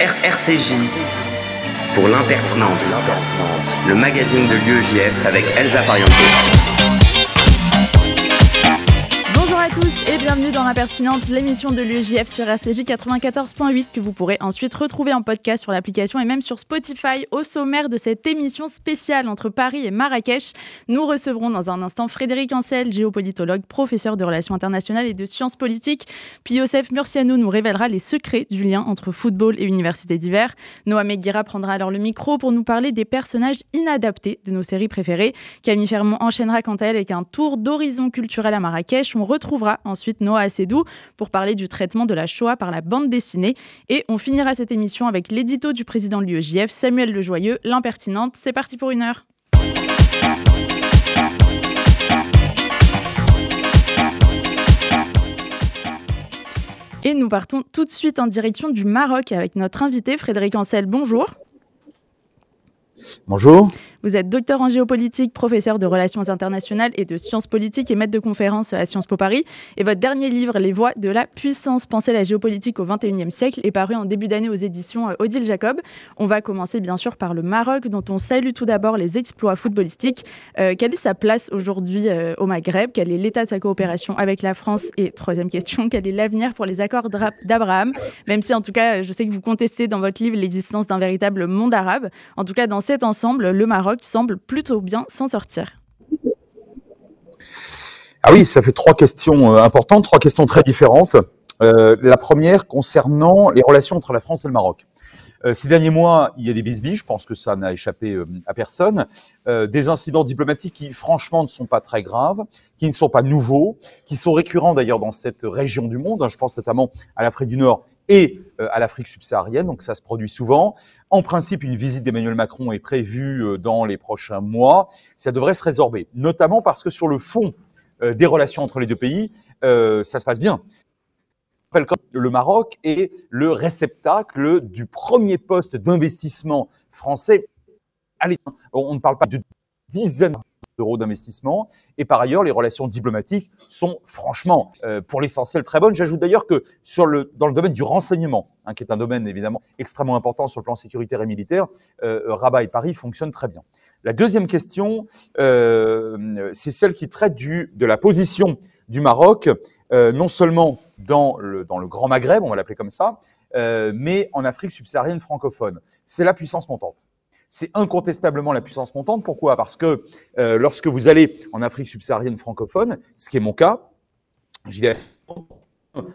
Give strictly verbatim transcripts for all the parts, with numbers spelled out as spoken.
R C J pour l'impertinente, le magazine de l'U E J F avec Elsa Parianto. Bonjour à tous et bienvenue dans l'impertinente, l'émission de l'U E J F sur R C J quatre-vingt-quatorze virgule huit que vous pourrez ensuite retrouver en podcast sur l'application et même sur Spotify. Au sommaire de cette émission spéciale entre Paris et Marrakech, nous recevrons dans un instant Frédéric Ancel, géopolitologue, professeur de relations internationales et de sciences politiques. Puis Yosef Murciano nous révélera les secrets du lien entre football et université d'hiver. Noam Eguira prendra alors le micro pour nous parler des personnages inadaptés de nos séries préférées. Camille Fermont enchaînera quant à elle avec un tour d'horizon culturel à Marrakech. On retrouvera ensuite Noah Asseidou pour parler du traitement de la Shoah par la bande dessinée. Et on finira cette émission avec l'édito du président de l'U E J F, Samuel le Joyeux, l'impertinente. C'est parti pour une heure. Et nous partons tout de suite en direction du Maroc avec notre invité Frédéric Ancel. Bonjour. Bonjour. Vous êtes docteur en géopolitique, professeur de relations internationales et de sciences politiques et maître de conférences à Sciences Po Paris. Et votre dernier livre, Les voies de la puissance, penser la géopolitique au vingt et unième siècle, est paru en début d'année aux éditions Odile Jacob. On va commencer bien sûr par le Maroc, dont on salue tout d'abord les exploits footballistiques. Euh, quelle est sa place aujourd'hui euh, au Maghreb? Quel est l'état de sa coopération avec la France? Et troisième question, quel est l'avenir pour les accords d'Abraham? Même si en tout cas, je sais que vous contestez dans votre livre l'existence d'un véritable monde arabe. En tout cas, dans cet ensemble, le Maroc semble plutôt bien s'en sortir. Ah oui, ça fait trois questions importantes, trois questions très différentes. Euh, la première concernant les relations entre la France et le Maroc. Euh, ces derniers mois, il y a des bisbilles, je pense que ça n'a échappé euh, à personne, euh, des incidents diplomatiques qui franchement ne sont pas très graves, qui ne sont pas nouveaux, qui sont récurrents d'ailleurs dans cette région du monde, hein, je pense notamment à l'Afrique du Nord et à l'Afrique subsaharienne, donc ça se produit souvent. En principe, une visite d'Emmanuel Macron est prévue dans les prochains mois. Ça devrait se résorber, notamment parce que sur le fond des relations entre les deux pays, ça se passe bien. Le Maroc est le réceptacle du premier poste d'investissement français. Allez, on ne parle pas de dizaines d'euros d'investissement. Et par ailleurs, les relations diplomatiques sont franchement, euh, pour l'essentiel, très bonnes. J'ajoute d'ailleurs que sur le, dans le domaine du renseignement, hein, qui est un domaine évidemment extrêmement important sur le plan sécuritaire et militaire, euh, Rabat et Paris fonctionnent très bien. La deuxième question, euh, c'est celle qui traite du, de la position du Maroc, euh, non seulement dans le, dans le Grand Maghreb, on va l'appeler comme ça, euh, mais en Afrique subsaharienne francophone. C'est la puissance montante. C'est incontestablement la puissance montante. Pourquoi ? Parce que euh, lorsque vous allez en Afrique subsaharienne francophone, ce qui est mon cas, j'y vais,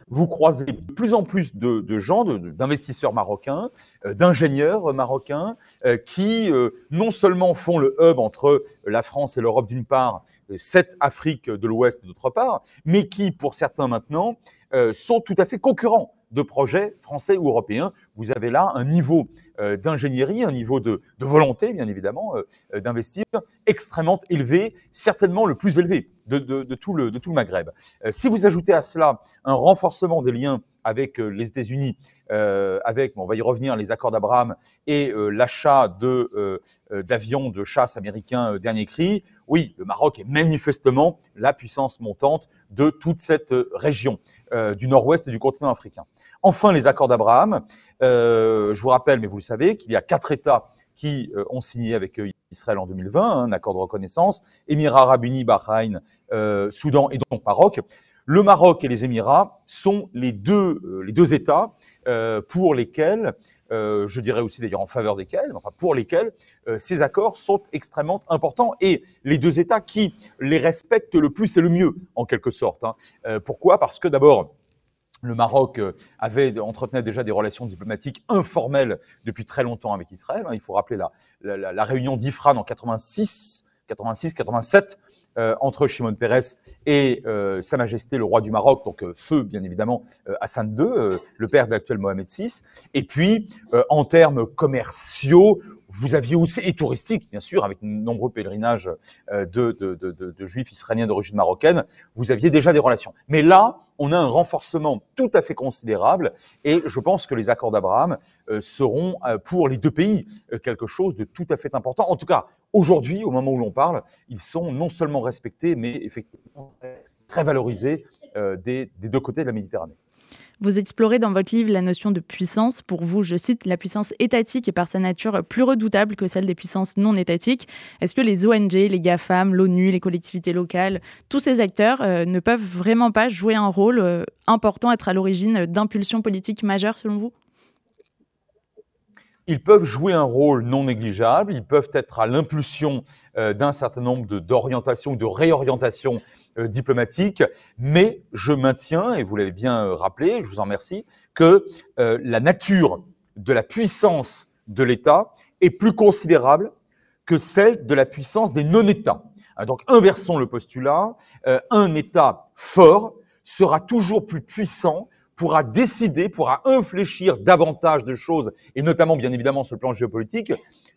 vous croisez de plus en plus de, de gens, de, de, d'investisseurs marocains, euh, d'ingénieurs marocains, euh, qui euh, non seulement font le hub entre la France et l'Europe d'une part, et cette Afrique de l'Ouest d'autre part, mais qui, pour certains maintenant, euh, sont tout à fait concurrents de projets français ou européens. Vous avez là un niveau euh, d'ingénierie, un niveau de, de volonté, bien évidemment, euh, d'investir extrêmement élevé, certainement le plus élevé de, de, de, tout, le, de tout le Maghreb. Euh, si vous ajoutez à cela un renforcement des liens avec euh, les États-Unis, euh, avec, bon, on va y revenir, les accords d'Abraham et euh, l'achat de, euh, euh, d'avions de chasse américains euh, dernier cri, oui, le Maroc est manifestement la puissance montante de toute cette région euh, du nord-ouest et du continent africain. Enfin, les accords d'Abraham, euh, je vous rappelle, mais vous le savez, qu'il y a quatre États qui euh, ont signé avec Israël en deux mille vingt, hein, un accord de reconnaissance, Émirats arabes unis, Bahreïn, euh, Soudan et donc Maroc. Le Maroc et les Émirats sont les deux, euh, les deux États euh, pour lesquels, euh, je dirais aussi d'ailleurs en faveur desquels, enfin pour lesquels euh, ces accords sont extrêmement importants et les deux États qui les respectent le plus et le mieux en quelque sorte. Hein. Euh, pourquoi ? Parce que d'abord, le Maroc avait, entretenait déjà des relations diplomatiques informelles depuis très longtemps avec Israël. Il faut rappeler la, la, la réunion d'Ifran en quatre-vingt-six quatre-vingt-sept euh, entre Shimon Peres et euh, Sa Majesté le roi du Maroc, donc euh, feu bien évidemment euh, Hassan deux, euh, le père de l'actuel Mohamed six. Et puis, euh, en termes commerciaux, vous aviez aussi, et touristique, bien sûr, avec de nombreux pèlerinages de, de, de, de, de juifs israéliens d'origine marocaine, vous aviez déjà des relations. Mais là, on a un renforcement tout à fait considérable et je pense que les accords d'Abraham seront pour les deux pays quelque chose de tout à fait important. En tout cas, aujourd'hui, au moment où l'on parle, ils sont non seulement respectés, mais effectivement très valorisés des, des deux côtés de la Méditerranée. Vous explorez dans votre livre la notion de puissance. Pour vous, je cite, la puissance étatique est par sa nature plus redoutable que celle des puissances non étatiques. Est-ce que les O N G, les GAFAM, l'ONU, les collectivités locales, tous ces acteurs euh, ne peuvent vraiment pas jouer un rôle euh, important, être à l'origine d'impulsions politiques majeures, selon vous ? Ils peuvent jouer un rôle non négligeable, ils peuvent être à l'impulsion euh, d'un certain nombre de, d'orientations, de réorientations euh, diplomatiques, mais je maintiens, et vous l'avez bien rappelé, je vous en remercie, que euh, la nature de la puissance de l'État est plus considérable que celle de la puissance des non-États. Donc inversons le postulat, euh, un État fort sera toujours plus puissant, pourra décider, pourra infléchir davantage de choses, et notamment, bien évidemment, sur le plan géopolitique,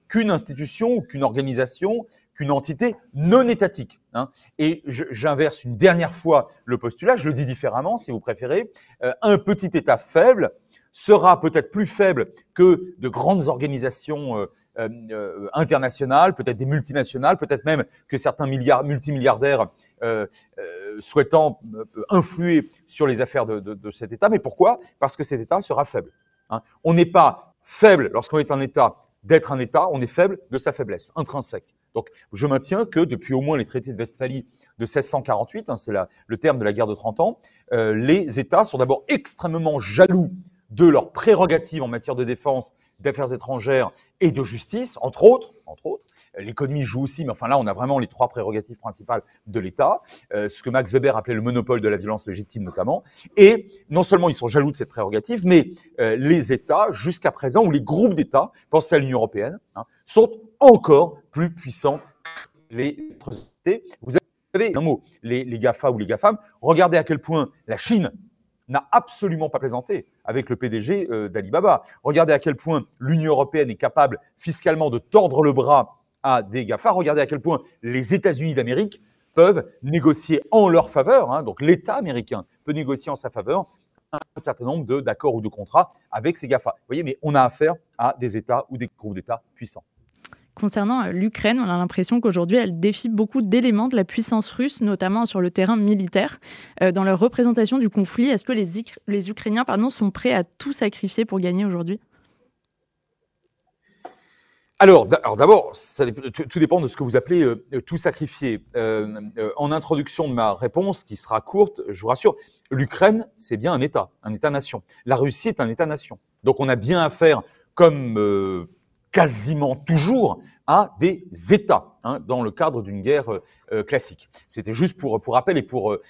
qu'une institution, qu'une organisation, qu'une entité non étatique. Hein. Et je, j'inverse une dernière fois le postulat, je le dis différemment, si vous préférez, euh, un petit État faible sera peut-être plus faible que de grandes organisations euh, euh, internationales, peut-être des multinationales, peut-être même que certains milliards, multimilliardaires euh, euh, souhaitant euh, influer sur les affaires de, de, de cet État. Mais pourquoi ? Parce que cet État sera faible. Hein. On n'est pas faible lorsqu'on est un État d'être un État, on est faible de sa faiblesse intrinsèque. Donc, je maintiens que depuis au moins les traités de Westphalie de seize cent quarante-huit, hein, c'est la, le terme de la guerre de trente ans, euh, les États sont d'abord extrêmement jaloux de leurs prérogatives en matière de défense, d'affaires étrangères et de justice, entre autres. Entre autres. L'économie joue aussi, mais enfin là, on a vraiment les trois prérogatives principales de l'État, euh, ce que Max Weber appelait le monopole de la violence légitime notamment. Et non seulement ils sont jaloux de cette prérogative, mais euh, les États, jusqu'à présent, ou les groupes d'États, pensez à l'Union européenne, hein, sont encore plus puissants que les autres États. Vous avez un mot, les, les GAFA ou les GAFAM, regardez à quel point la Chine n'a absolument pas plaisanté avec le P D G euh, d'Alibaba. Regardez à quel point l'Union européenne est capable fiscalement de tordre le bras à des GAFA. Regardez à quel point les États-Unis d'Amérique peuvent négocier en leur faveur, hein, donc l'État américain peut négocier en sa faveur un certain nombre de, d'accords ou de contrats avec ces GAFA. Vous voyez, mais on a affaire à des États ou des groupes d'États puissants. Concernant l'Ukraine, on a l'impression qu'aujourd'hui, elle défie beaucoup d'éléments de la puissance russe, notamment sur le terrain militaire. Dans leur représentation du conflit, est-ce que les, Ikr- les Ukrainiens pardon, sont prêts à tout sacrifier pour gagner aujourd'hui ? Alors, d'abord, ça, tout dépend de ce que vous appelez euh, tout sacrifier. Euh, euh, en introduction de ma réponse, qui sera courte, je vous rassure, l'Ukraine, c'est bien un État, un État-nation. La Russie est un État-nation. Donc, on a bien affaire comme... Euh, quasiment toujours à des États, hein, dans le cadre d'une guerre euh, classique. C'était juste pour, pour rappel et pour, euh,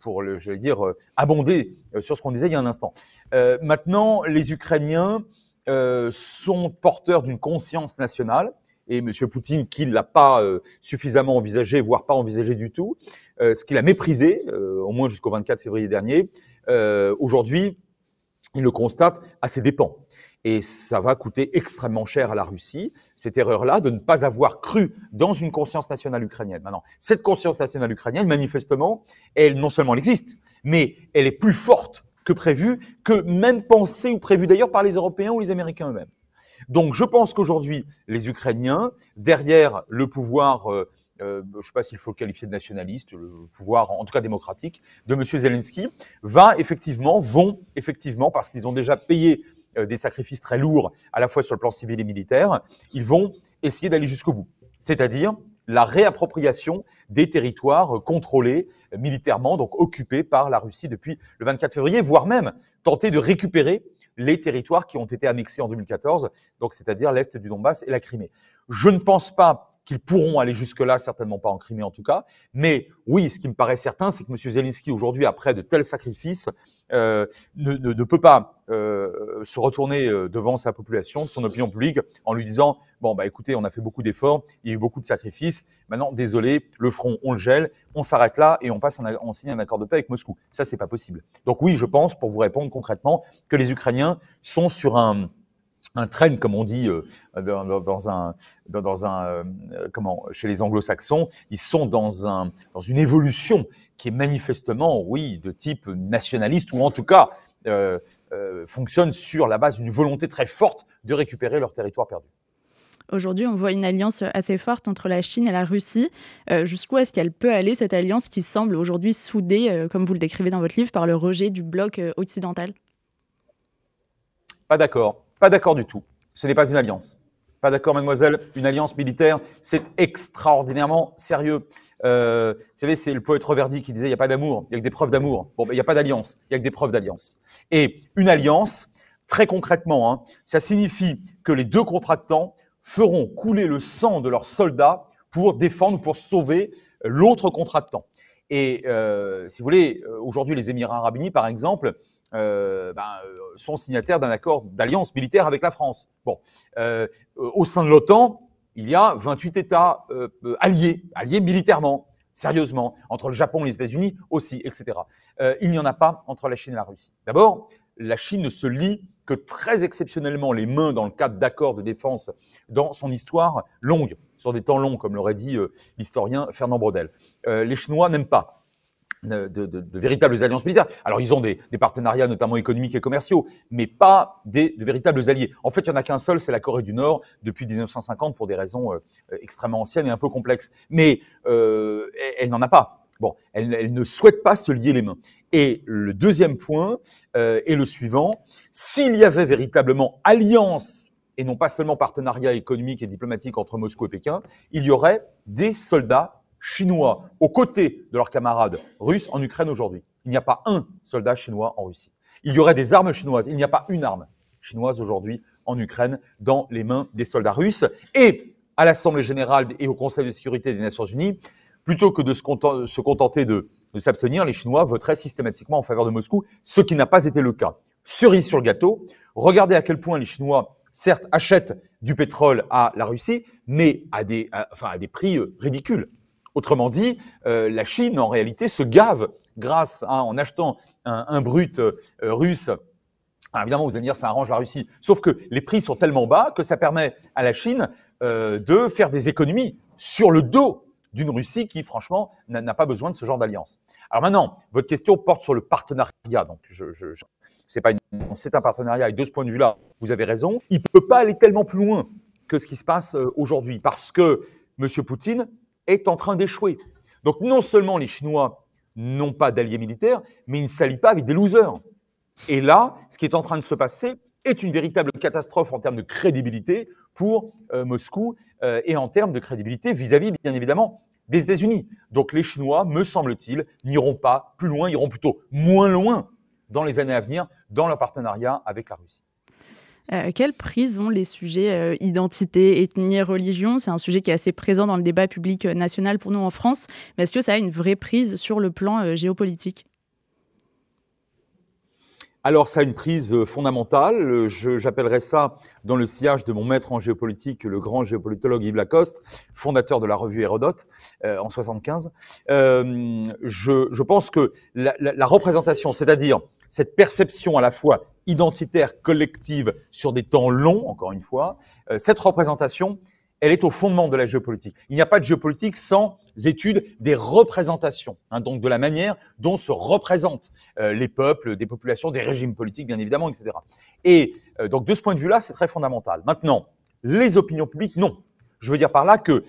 pour le, j'allais dire, euh, abonder sur ce qu'on disait il y a un instant. Euh, maintenant, les Ukrainiens euh, sont porteurs d'une conscience nationale, et M. Poutine, qui ne l'a pas euh, suffisamment envisagé, voire pas envisagé du tout, euh, ce qu'il a méprisé, euh, au moins jusqu'au vingt-quatre février dernier, euh, aujourd'hui, il le constate à ses dépens. Et ça va coûter extrêmement cher à la Russie, cette erreur-là, de ne pas avoir cru dans une conscience nationale ukrainienne. Maintenant, cette conscience nationale ukrainienne, manifestement, elle, non seulement elle existe, mais elle est plus forte que prévu, que même pensée ou prévue d'ailleurs par les Européens ou les Américains eux-mêmes. Donc, je pense qu'aujourd'hui, les Ukrainiens, derrière le pouvoir... Euh, Euh, je ne sais pas s'il faut le qualifier de nationaliste, le pouvoir en tout cas démocratique, de M. Zelensky, va effectivement, vont effectivement, parce qu'ils ont déjà payé euh, des sacrifices très lourds, à la fois sur le plan civil et militaire, ils vont essayer d'aller jusqu'au bout. C'est-à-dire la réappropriation des territoires euh, contrôlés euh, militairement, donc occupés par la Russie depuis le vingt-quatre février, voire même tenter de récupérer les territoires qui ont été annexés en deux mille quatorze, donc c'est-à-dire l'Est du Donbass et la Crimée. Je ne pense pas qu'ils pourront aller jusque-là, certainement pas en Crimée en tout cas. Mais oui, ce qui me paraît certain, c'est que M. Zelensky, aujourd'hui, après de tels sacrifices, euh, ne, ne, ne peut pas euh, se retourner devant sa population, son opinion publique, en lui disant « Bon, bah écoutez, on a fait beaucoup d'efforts, il y a eu beaucoup de sacrifices, maintenant, désolé, le front, on le gèle, on s'arrête là et on, passe un, on signe un accord de paix avec Moscou. » Ça, c'est pas possible. Donc oui, je pense, pour vous répondre concrètement, que les Ukrainiens sont sur un... un train, comme on dit euh, dans, dans un, dans, dans un euh, comment, chez les anglo-saxons, ils sont dans, un, dans une évolution qui est manifestement, oui, de type nationaliste, ou en tout cas euh, euh, fonctionne sur la base d'une volonté très forte de récupérer leur territoire perdu. Aujourd'hui, on voit une alliance assez forte entre la Chine et la Russie. Euh, jusqu'où est-ce qu'elle peut aller, cette alliance qui semble aujourd'hui soudée, euh, comme vous le décrivez dans votre livre, par le rejet du bloc occidental ? Pas d'accord. Pas d'accord du tout. Ce n'est pas une alliance. Pas d'accord, mademoiselle. Une alliance militaire, c'est extraordinairement sérieux. Euh, vous savez, c'est le poète Reverdy qui disait « il n'y a pas d'amour, il n'y a que des preuves d'amour ». Bon, ben, il n'y a pas d'alliance, il n'y a que des preuves d'alliance. Et une alliance, très concrètement, hein, ça signifie que les deux contractants feront couler le sang de leurs soldats pour défendre, pour sauver l'autre contractant. Et euh, si vous voulez, aujourd'hui, les Émirats arabes unis, par exemple, euh, ben, sont signataires d'un accord d'alliance militaire avec la France. Bon, euh, au sein de l'OTAN, il y a vingt-huit États euh, alliés, alliés militairement, sérieusement, entre le Japon et les États-Unis aussi, et cetera. Euh, il n'y en a pas entre la Chine et la Russie. D'abord, la Chine ne se lie que très exceptionnellement les mains dans le cadre d'accords de défense dans son histoire longue, sur des temps longs, comme l'aurait dit euh, l'historien Fernand Braudel. Euh, les Chinois n'aiment pas de, de, de véritables alliances militaires. Alors, ils ont des, des partenariats, notamment économiques et commerciaux, mais pas des, de véritables alliés. En fait, il n'y en a qu'un seul, c'est la Corée du Nord, depuis dix-neuf cent cinquante, pour des raisons euh, extrêmement anciennes et un peu complexes. Mais euh, elle, elle n'en a pas. Bon, elle, elle ne souhaite pas se lier les mains. Et le deuxième point euh, est le suivant. S'il y avait véritablement alliance, et non pas seulement partenariat économique et diplomatique entre Moscou et Pékin, il y aurait des soldats chinois aux côtés de leurs camarades russes en Ukraine aujourd'hui. Il n'y a pas un soldat chinois en Russie. Il y aurait des armes chinoises. Il n'y a pas une arme chinoise aujourd'hui en Ukraine dans les mains des soldats russes. Et à l'Assemblée générale et au Conseil de sécurité des Nations unies, plutôt que de se contenter de, de s'abstenir, les Chinois voteraient systématiquement en faveur de Moscou, ce qui n'a pas été le cas. Cerise sur le gâteau, regardez à quel point les Chinois, certes, achètent du pétrole à la Russie, mais à des, à, enfin, à des prix ridicules. Autrement dit, euh, la Chine, en réalité, se gave grâce à, en achetant un, un brut euh, russe. Alors évidemment, vous allez me dire, ça arrange la Russie. Sauf que les prix sont tellement bas que ça permet à la Chine euh, de faire des économies sur le dos d'une Russie qui, franchement, n'a pas besoin de ce genre d'alliance. Alors maintenant, votre question porte sur le partenariat. Donc, je, je, je, c'est pas une, c'est un partenariat. Et de ce point de vue-là, vous avez raison. Il ne peut pas aller tellement plus loin que ce qui se passe aujourd'hui parce que M. Poutine est en train d'échouer. Donc, non seulement les Chinois n'ont pas d'alliés militaires, mais ils ne s'allient pas avec des losers. Et là, ce qui est en train de se passer est une véritable catastrophe en termes de crédibilité pour euh, Moscou euh, et en termes de crédibilité vis-à-vis, bien évidemment, des États-Unis. Donc les Chinois, me semble-t-il, n'iront pas plus loin, iront plutôt moins loin dans les années à venir dans leur partenariat avec la Russie. Euh, quelle prise ont les sujets euh, identité, ethnie, religion ? C'est un sujet qui est assez présent dans le débat public national pour nous en France. Mais est-ce que ça a une vraie prise sur le plan euh, géopolitique ? Alors, ça a une prise fondamentale. Je, j'appellerais ça, dans le sillage de mon maître en géopolitique, le grand géopolitologue Yves Lacoste, fondateur de la revue Hérodote euh, en soixante-quinze. Euh, je, je pense que la, la, la représentation, c'est-à-dire cette perception à la fois identitaire, collective, sur des temps longs, encore une fois, euh, cette représentation, elle est au fondement de la géopolitique. Il n'y a pas de géopolitique sans étude des représentations, hein, donc de la manière dont se représentent euh, les peuples, des populations, des régimes politiques, bien évidemment, et cetera. Et euh, donc, de ce point de vue-là, c'est très fondamental. Maintenant, les opinions publiques, non. Je veux dire par là que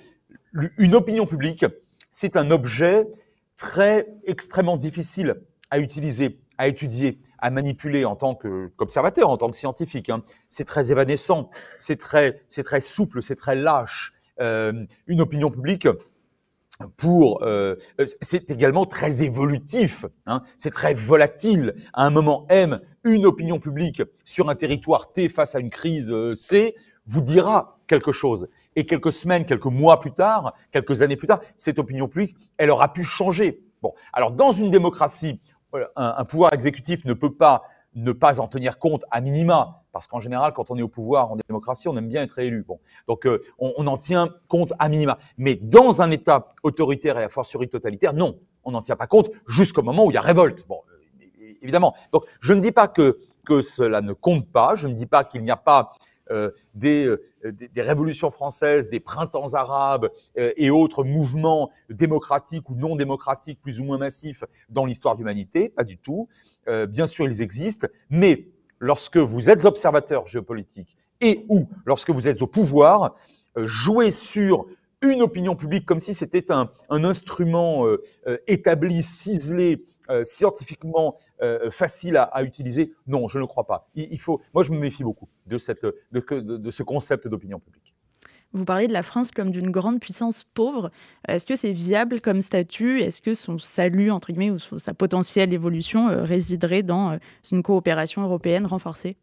une opinion publique, c'est un objet très extrêmement difficile à utiliser, à étudier, à manipuler en tant que, qu'observateur, en tant que scientifique. Hein. C'est très évanescent, c'est très, c'est très souple, c'est très lâche. Euh, une opinion publique, pour, euh, c'est également très évolutif, hein. C'est très volatile. À un moment M, une opinion publique sur un territoire T face à une crise C vous dira quelque chose. Et quelques semaines, quelques mois plus tard, quelques années plus tard, cette opinion publique, elle aura pu changer. Bon, alors dans une démocratie, Un, un pouvoir exécutif ne peut pas ne pas en tenir compte à minima, parce qu'en général, quand on est au pouvoir en démocratie, on aime bien être élu. Bon, donc euh, on, on en tient compte à minima. Mais dans un État autoritaire et a fortiori totalitaire, non, on n'en tient pas compte jusqu'au moment où il y a révolte. Bon, euh, évidemment. Donc je ne dis pas que, que cela ne compte pas, je ne dis pas qu'il n'y a pas Euh, des, euh, des, des révolutions françaises, des printemps arabes euh, et autres mouvements démocratiques ou non démocratiques plus ou moins massifs dans l'histoire de l'humanité, pas du tout. Euh, bien sûr, ils existent, mais lorsque vous êtes observateur géopolitique et ou lorsque vous êtes au pouvoir, euh, jouer sur une opinion publique comme si c'était un, un instrument euh, euh, établi, ciselé, euh, scientifiquement euh, facile à, à utiliser? Non, je ne crois pas. Il, il faut, moi, je me méfie beaucoup de, cette, de, de, de ce concept d'opinion publique. Vous parlez de la France comme d'une grande puissance pauvre. Est-ce que c'est viable comme statut? Est-ce que son salut, entre guillemets, ou sa potentielle évolution euh, résiderait dans euh, une coopération européenne renforcée?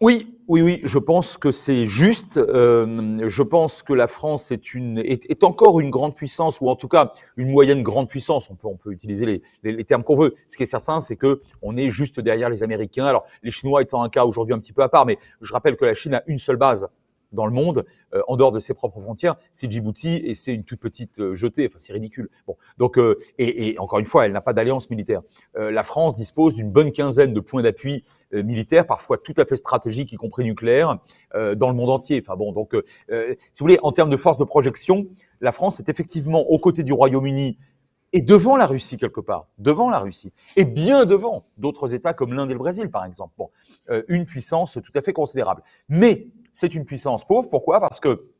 Oui, oui, oui. Je pense que c'est juste. Euh, je pense que la France est une est, est encore une grande puissance, ou en tout cas une moyenne grande puissance. On peut on peut utiliser les les, les termes qu'on veut. Ce qui est certain, c'est que on est juste derrière les Américains. Alors les Chinois étant un cas aujourd'hui un petit peu à part, mais je rappelle que la Chine a une seule base dans le monde, euh, en dehors de ses propres frontières, c'est Djibouti, et c'est une toute petite euh, jetée. Enfin, c'est ridicule. Bon, donc euh, et, et encore une fois, elle n'a pas d'alliance militaire. Euh, la France dispose d'une bonne quinzaine de points d'appui euh, militaires, parfois tout à fait stratégiques, y compris nucléaires, euh, dans le monde entier. Enfin bon, donc euh, si vous voulez, en termes de force de projection, la France est effectivement aux côtés du Royaume-Uni et devant la Russie quelque part, devant la Russie, et bien devant d'autres États comme l'Inde et le Brésil, par exemple. Bon, euh, une puissance tout à fait considérable, mais c'est une puissance pauvre. Pourquoi? Parce que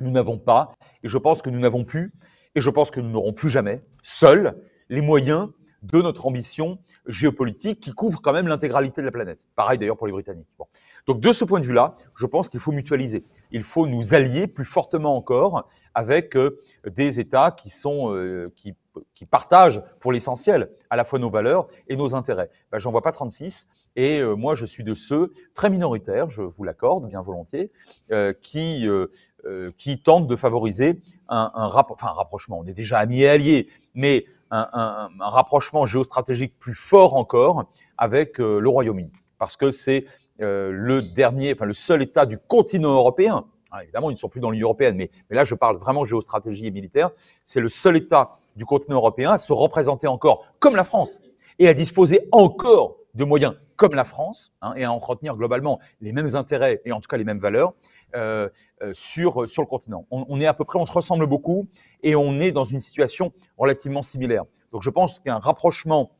nous n'avons pas, et je pense que nous n'avons pu, et je pense que nous n'aurons plus jamais, seuls, les moyens de notre ambition géopolitique qui couvre quand même l'intégralité de la planète. Pareil d'ailleurs pour les Britanniques. Bon. Donc de ce point de vue-là, je pense qu'il faut mutualiser. Il faut nous allier plus fortement encore avec euh, des États qui sont, euh, qui, qui partagent pour l'essentiel à la fois nos valeurs et nos intérêts. Ben, j'en vois pas trente-six. Et euh, moi, je suis de ceux très minoritaires, je vous l'accorde bien volontiers, euh, qui euh, euh, qui tentent de favoriser un, un, rap- enfin, un rapprochement. On est déjà amis et alliés, mais un, un, un rapprochement géostratégique plus fort encore avec euh, le Royaume-Uni, parce que c'est euh, le dernier, enfin le seul État du continent européen. Alors, évidemment, ils ne sont plus dans l'Union européenne, mais, mais là, je parle vraiment géostratégie et militaire. C'est le seul État du continent européen à se représenter encore comme la France et à disposer encore de moyens comme la France, hein, et à entretenir globalement les mêmes intérêts et en tout cas les mêmes valeurs euh, euh, sur, sur le continent. On, on est à peu près, on se ressemble beaucoup et on est dans une situation relativement similaire. Donc je pense qu'un rapprochement,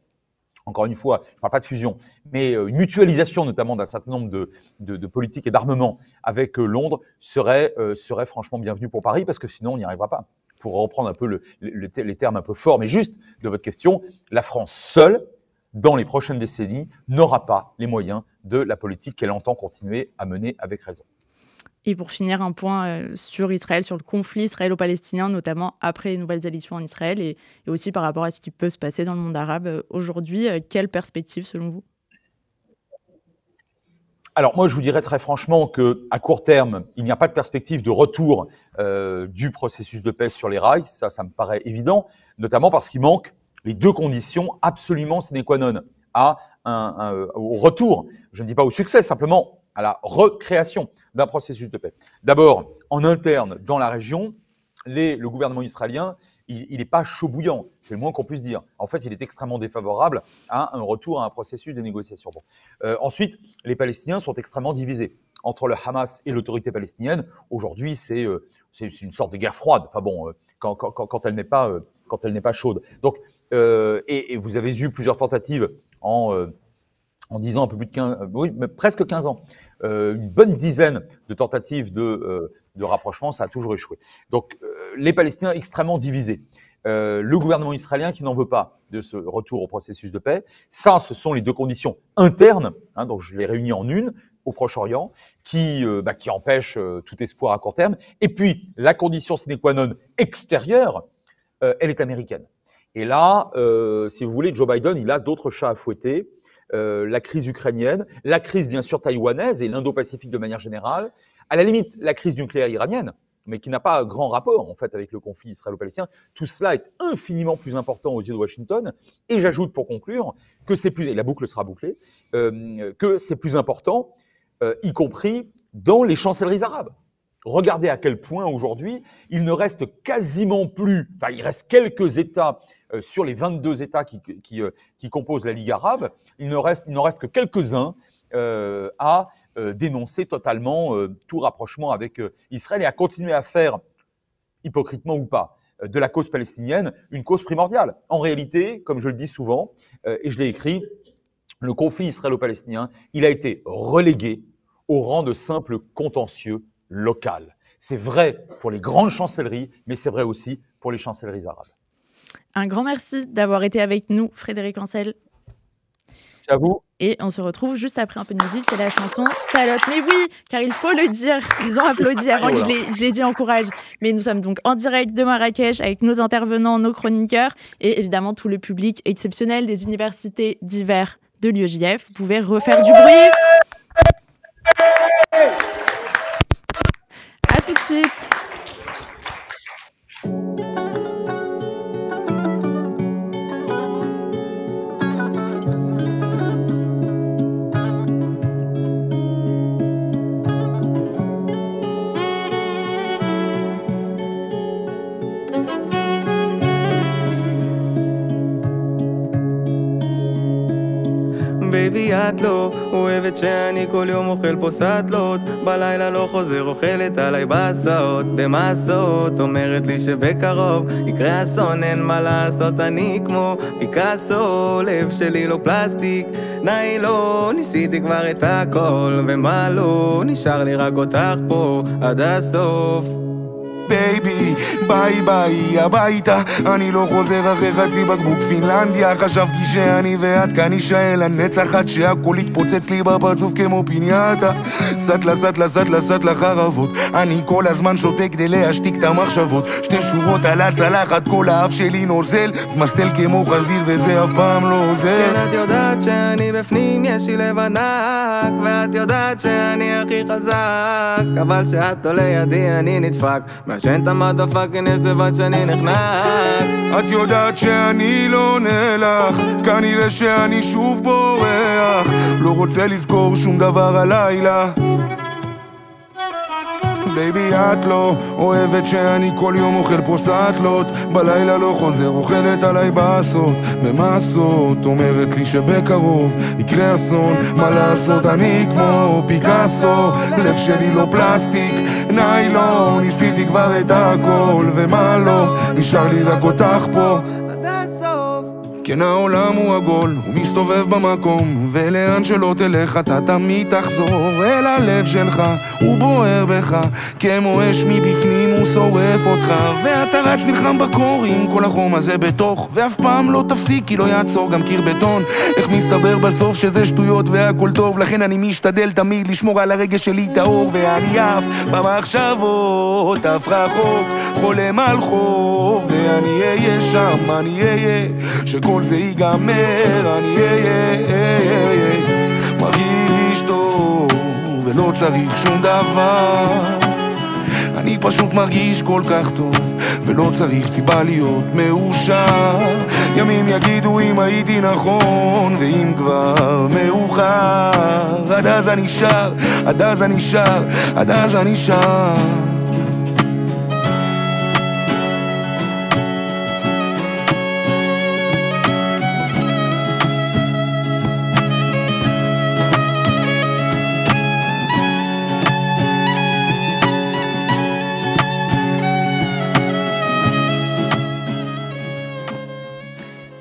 encore une fois, je ne parle pas de fusion, mais une mutualisation notamment d'un certain nombre de, de, de politiques et d'armements avec Londres serait, euh, serait franchement bienvenu pour Paris, parce que sinon on n'y arrivera pas. Pour reprendre un peu le, le, les termes un peu forts mais justes de votre question, la France seule, dans les prochaines décennies, n'aura pas les moyens de la politique qu'elle entend continuer à mener avec raison. Et pour finir, un point sur Israël, sur le conflit israélo-palestinien, notamment après les nouvelles élections en Israël, et, et aussi par rapport à ce qui peut se passer dans le monde arabe aujourd'hui. Quelle perspective, selon vous? Alors moi, je vous dirais très franchement qu'à court terme, il n'y a pas de perspective de retour euh, du processus de paix sur les rails. Ça, ça me paraît évident, notamment parce qu'il manque les deux conditions absolument sine qua non à un, un, au retour, je ne dis pas au succès, simplement à la recréation d'un processus de paix. D'abord, en interne, dans la région, les, le gouvernement israélien, il n'est pas chaud bouillant, c'est le moins qu'on puisse dire. En fait, il est extrêmement défavorable à un retour à un processus de négociation. Bon. Euh, ensuite, les Palestiniens sont extrêmement divisés entre le Hamas et l'autorité palestinienne. Aujourd'hui, c'est, euh, c'est, c'est une sorte de guerre froide. Enfin bon, euh, quand, quand, quand elle n'est pas euh, quand elle n'est pas chaude. Donc, euh, et, et vous avez eu plusieurs tentatives en, euh, en dix ans, un peu plus de quinze, oui, mais presque quinze ans, euh, une bonne dizaine de tentatives de, euh, de rapprochement, ça a toujours échoué. Donc, euh, les Palestiniens extrêmement divisés, euh, le gouvernement israélien qui n'en veut pas de ce retour au processus de paix. Ça, ce sont les deux conditions internes, hein, donc je les réunis en une, au Proche-Orient, qui, euh, bah, qui empêche euh, tout espoir à court terme. Et puis, la condition sine qua non extérieure, Euh, elle est américaine. Et là, euh, si vous voulez, Joe Biden, il a d'autres chats à fouetter. Euh, la crise ukrainienne, la crise bien sûr taïwanaise et l'Indo-Pacifique de manière générale, à la limite la crise nucléaire iranienne, mais qui n'a pas grand rapport en fait avec le conflit israélo-palestinien. Tout cela est infiniment plus important aux yeux de Washington. Et j'ajoute pour conclure que c'est plus, et la boucle sera bouclée, euh, que c'est plus important, euh, y compris dans les chancelleries arabes. Regardez à quel point aujourd'hui, il ne reste quasiment plus, enfin il reste quelques États euh, sur les vingt-deux États qui, qui, euh, qui composent la Ligue arabe, il ne reste, il n'en reste que quelques-uns euh, à euh, dénoncer totalement euh, tout rapprochement avec euh, Israël et à continuer à faire, hypocritement ou pas, euh, de la cause palestinienne une cause primordiale. En réalité, comme je le dis souvent, euh, et je l'ai écrit, le conflit israélo-palestinien, il a été relégué au rang de simple contentieux local. C'est vrai pour les grandes chancelleries, mais c'est vrai aussi pour les chancelleries arabes. Un grand merci d'avoir été avec nous, Frédéric Ancel. Merci à vous. Et on se retrouve juste après un peu de musique. C'est la chanson Stalote. Mais oui, car il faut le dire, ils ont applaudi avant que je l'ai, je l'ai dit en courage. Mais nous sommes donc en direct de Marrakech avec nos intervenants, nos chroniqueurs et évidemment tout le public exceptionnel des universités d'hiver de l'U E J F. Vous pouvez refaire du bruit. À tout de suite. Baby, את לא אוהבת שאני כל יום אוכל פה סטלות בלילה לא חוזר, אוכלת עליי בסעות במסעות, אומרת לי שבקרוב יקרה אסון, אין מה לעשות אני כמו פיקאסו לב שלי לא פלסטיק ניילון, ניסיתי כבר את הכל ומה לא, נשאר לי רק אותך פה עד הסוף בייבי, ביי ביי, הביתה אני לא חוזר אחרי חצי בקבוק פינלנדיה חשבתי שאני ואת כאן נשאל הנצח עד שהכל התפוצץ לי בפרצוף כמו פינייתה סטלה, סטלה, סטלה, סטלה חרבות אני כל הזמן שותה כדי להשתיק את המחשבות שתי שורות על הצלחת כל האף שלי נוזל מסתל כמו חזיר וזה אף פעם לא עוזר כן, את יודעת שאני בפנים יש לי לב ענק ואת יודעת שאני הכי חזק אבל שאת עולה ידי אני נדפק מעשן את המדפאקינג עשב עד שאני נחנק את יודעת שאני לא נלך כנראה שאני שוב בורח לא רוצה לזכור שום דבר הלילה בייבי את לא אוהבת שאני כל יום אוכל פה סטלות בלילה לא חוזר אוכלת עליי בעשות במסות אומרת לי שבקרוב יקרה אסון מה לעשות אני כמו פיקאסו לב שלי לא פלסטיק ניילון ניסיתי כבר את הכל ומה לא נשאר לי רק אותך פה כן העולם הוא עגול, הוא מסתובב במקום ולאן שלא תלך אתה תמיד תחזור אל הלב שלך, הוא בוער בך כמו אש מבפנים הוא שורף אותך ואתה רץ נלחם בקור עם כל החום הזה בתוך ואף פעם לא תפסיק כי לא יעצור גם קיר בטון איך מסתבר בסוף שזה שטויות והכל טוב לכן אני משתדל תמיד לשמור על הרגש שלי טהור ואני אף במחשבות אף רחוק חולם על חוב ואני אהיה שם, אני אהיה שכל כל זה ייגמר, אני מרגיש טוב ולא צריך שום דבר אני פשוט מרגיש כל כך טוב ולא צריך סיבה להיות מאושר ימים יגידו אם הייתי נכון ואם כבר מאוחר עד אז אני שר, עד אז אני שר, עד אז אני שר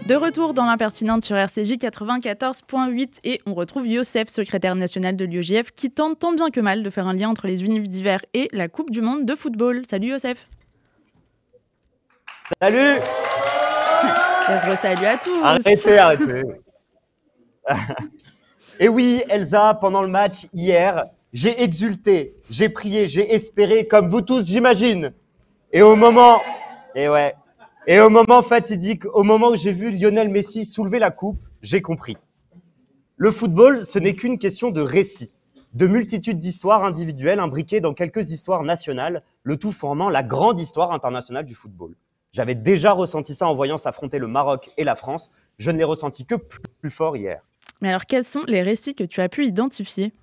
De retour dans l'impertinente sur R C J quatre-vingt-quatorze virgule huit et on retrouve Yosef, secrétaire national de l'U E J F, qui tente tant bien que mal de faire un lien entre les univers d'hiver et la Coupe du Monde de football. Salut Yosef. Salut. Salut à tous. Arrêtez, arrêtez. Et oui, Elsa, pendant le match hier, j'ai exulté, j'ai prié, j'ai espéré, comme vous tous, j'imagine. Et au moment... Et ouais... Et au moment fatidique, au moment où j'ai vu Lionel Messi soulever la coupe, j'ai compris. Le football, ce n'est qu'une question de récit, de multitude d'histoires individuelles imbriquées dans quelques histoires nationales, le tout formant la grande histoire internationale du football. J'avais déjà ressenti ça en voyant s'affronter le Maroc et la France. Je ne l'ai ressenti que plus fort hier. Mais alors, quels sont les récits que tu as pu identifier ?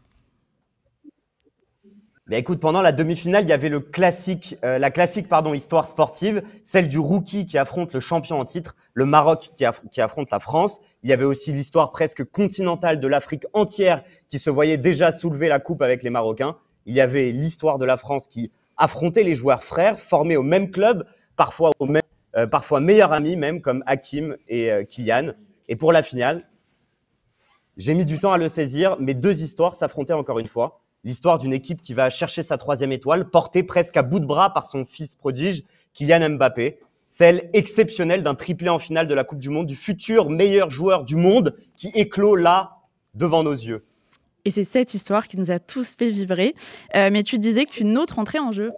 Ben écoute, pendant la demi-finale, il y avait le classique, euh, la classique pardon, histoire sportive, celle du rookie qui affronte le champion en titre, le Maroc qui, aff- qui affronte la France. Il y avait aussi l'histoire presque continentale de l'Afrique entière qui se voyait déjà soulever la coupe avec les Marocains. Il y avait l'histoire de la France qui affrontait les joueurs frères formés au même club, parfois, au même, euh, parfois meilleurs amis même, comme Hakim et euh, Kylian. Et pour la finale, j'ai mis du temps à le saisir, mais deux histoires s'affrontaient encore une fois. L'histoire d'une équipe qui va chercher sa troisième étoile, portée presque à bout de bras par son fils prodige, Kylian Mbappé. Celle exceptionnelle d'un triplé en finale de la Coupe du Monde, du futur meilleur joueur du monde qui éclot là, devant nos yeux. Et c'est cette histoire qui nous a tous fait vibrer. Euh, mais tu disais qu'une autre entrée en jeu.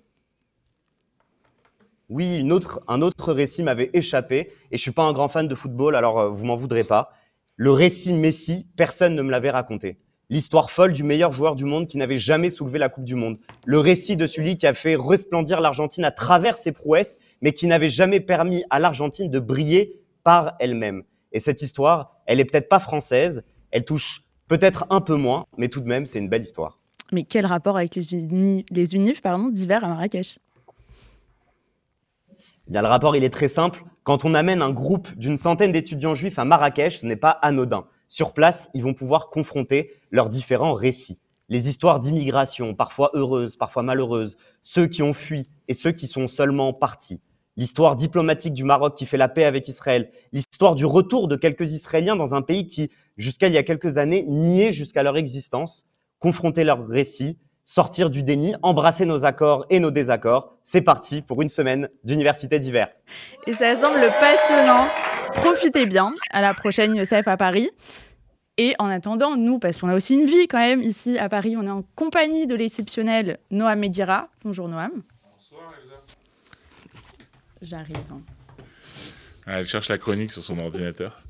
Oui, une autre, un autre récit m'avait échappé. Et je ne suis pas un grand fan de football, alors vous ne m'en voudrez pas. Le récit Messi, personne ne me l'avait raconté. L'histoire folle du meilleur joueur du monde qui n'avait jamais soulevé la Coupe du Monde. Le récit de celui qui a fait resplendir l'Argentine à travers ses prouesses, mais qui n'avait jamais permis à l'Argentine de briller par elle-même. Et cette histoire, elle est peut-être pas française, elle touche peut-être un peu moins, mais tout de même, c'est une belle histoire. Mais quel rapport avec les, uni- les unifs pardon, d'hiver à Marrakech ? Eh bien, le rapport, il est très simple. Quand on amène un groupe d'une centaine d'étudiants juifs à Marrakech, ce n'est pas anodin. Sur place, ils vont pouvoir confronter leurs différents récits. Les histoires d'immigration, parfois heureuses, parfois malheureuses, ceux qui ont fui et ceux qui sont seulement partis. L'histoire diplomatique du Maroc qui fait la paix avec Israël. L'histoire du retour de quelques Israéliens dans un pays qui, jusqu'à il y a quelques années, niait jusqu'à leur existence. Confronter leurs récits, sortir du déni, embrasser nos accords et nos désaccords. C'est parti pour une semaine d'université d'hiver. Et ça semble passionnant. Profitez bien, à la prochaine Yosef à Paris. Et en attendant, nous, parce qu'on a aussi une vie quand même, ici à Paris, on est en compagnie de l'exceptionnel Noam Eguira. Bonjour Noam. Bonsoir Elsa. J'arrive. Hein. Ah, elle cherche la chronique sur son ordinateur.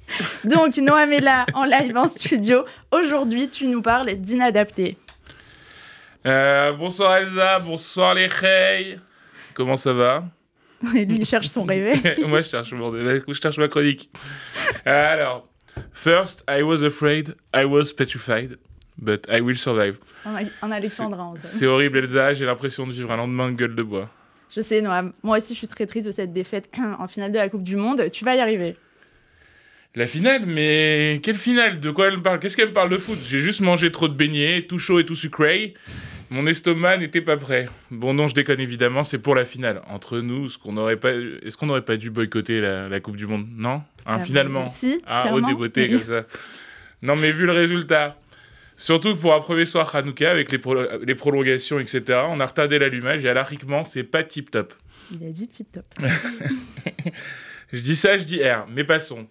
Donc Noam est là, en live, en studio. Aujourd'hui, tu nous parles d'inadapté. Euh, bonsoir Elsa, bonsoir les Reyes. Comment ça va ? Et lui, il cherche son réveil. Moi, je cherche, je cherche ma chronique. Alors, first, I was afraid, I was petrified, but I will survive. En alexandrin. C'est, c'est horrible, Elsa, j'ai l'impression de vivre un lendemain de gueule de bois. Je sais, Noam. Moi aussi, je suis très triste de cette défaite en finale de la Coupe du Monde. Tu vas y arriver. La finale ? Mais quelle finale ? De quoi elle me parle ? Qu'est-ce qu'elle me parle de foot ? J'ai juste mangé trop de beignets, tout chaud et tout sucré. Mon estomac n'était pas prêt. Bon non, je déconne évidemment, c'est pour la finale. Entre nous, est-ce qu'on n'aurait pas, est-ce qu'on n'aurait pas dû boycotter la, la Coupe du Monde ? Non ? Hein, ah, finalement. Si, ah, clairement. Ah, beauté comme ça. Non mais vu le résultat, surtout pour un premier soir Hanouka, avec les, pro- les prolongations, et cetera, on a retardé l'allumage et alariquement, c'est pas tip-top. Il a dit tip-top. Je dis ça, je dis R, mais passons.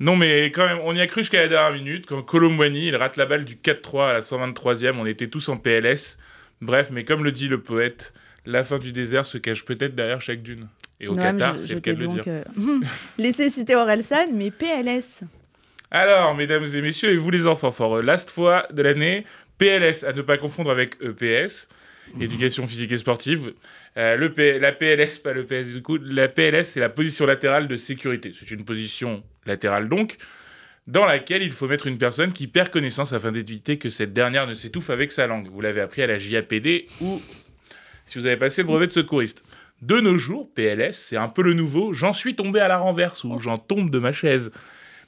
Non, mais quand même, on y a cru jusqu'à la dernière minute. Quand Colomboigny, il rate la balle du quatre trois à la cent vingt-troisième, on était tous en P L S. Bref, mais comme le dit le poète, la fin du désert se cache peut-être derrière chaque dune. Et au non, Qatar, je, c'est le cas de le dire. Euh... Laissez citer Orelsan, mais P L S. Alors, mesdames et messieurs, et vous les enfants forts, last fois de l'année, P L S, à ne pas confondre avec E P S, mmh. Éducation physique et sportive. Euh, le P... La P L S, pas le P S du coup, la P L S, c'est la position latérale de sécurité. C'est une position... latérale donc, dans laquelle il faut mettre une personne qui perd connaissance afin d'éviter que cette dernière ne s'étouffe avec sa langue. Vous l'avez appris à la J A P D ou si vous avez passé le brevet de secouriste. De nos jours, P L S, c'est un peu le nouveau « j'en suis tombé à la renverse » ou « j'en tombe de ma chaise ».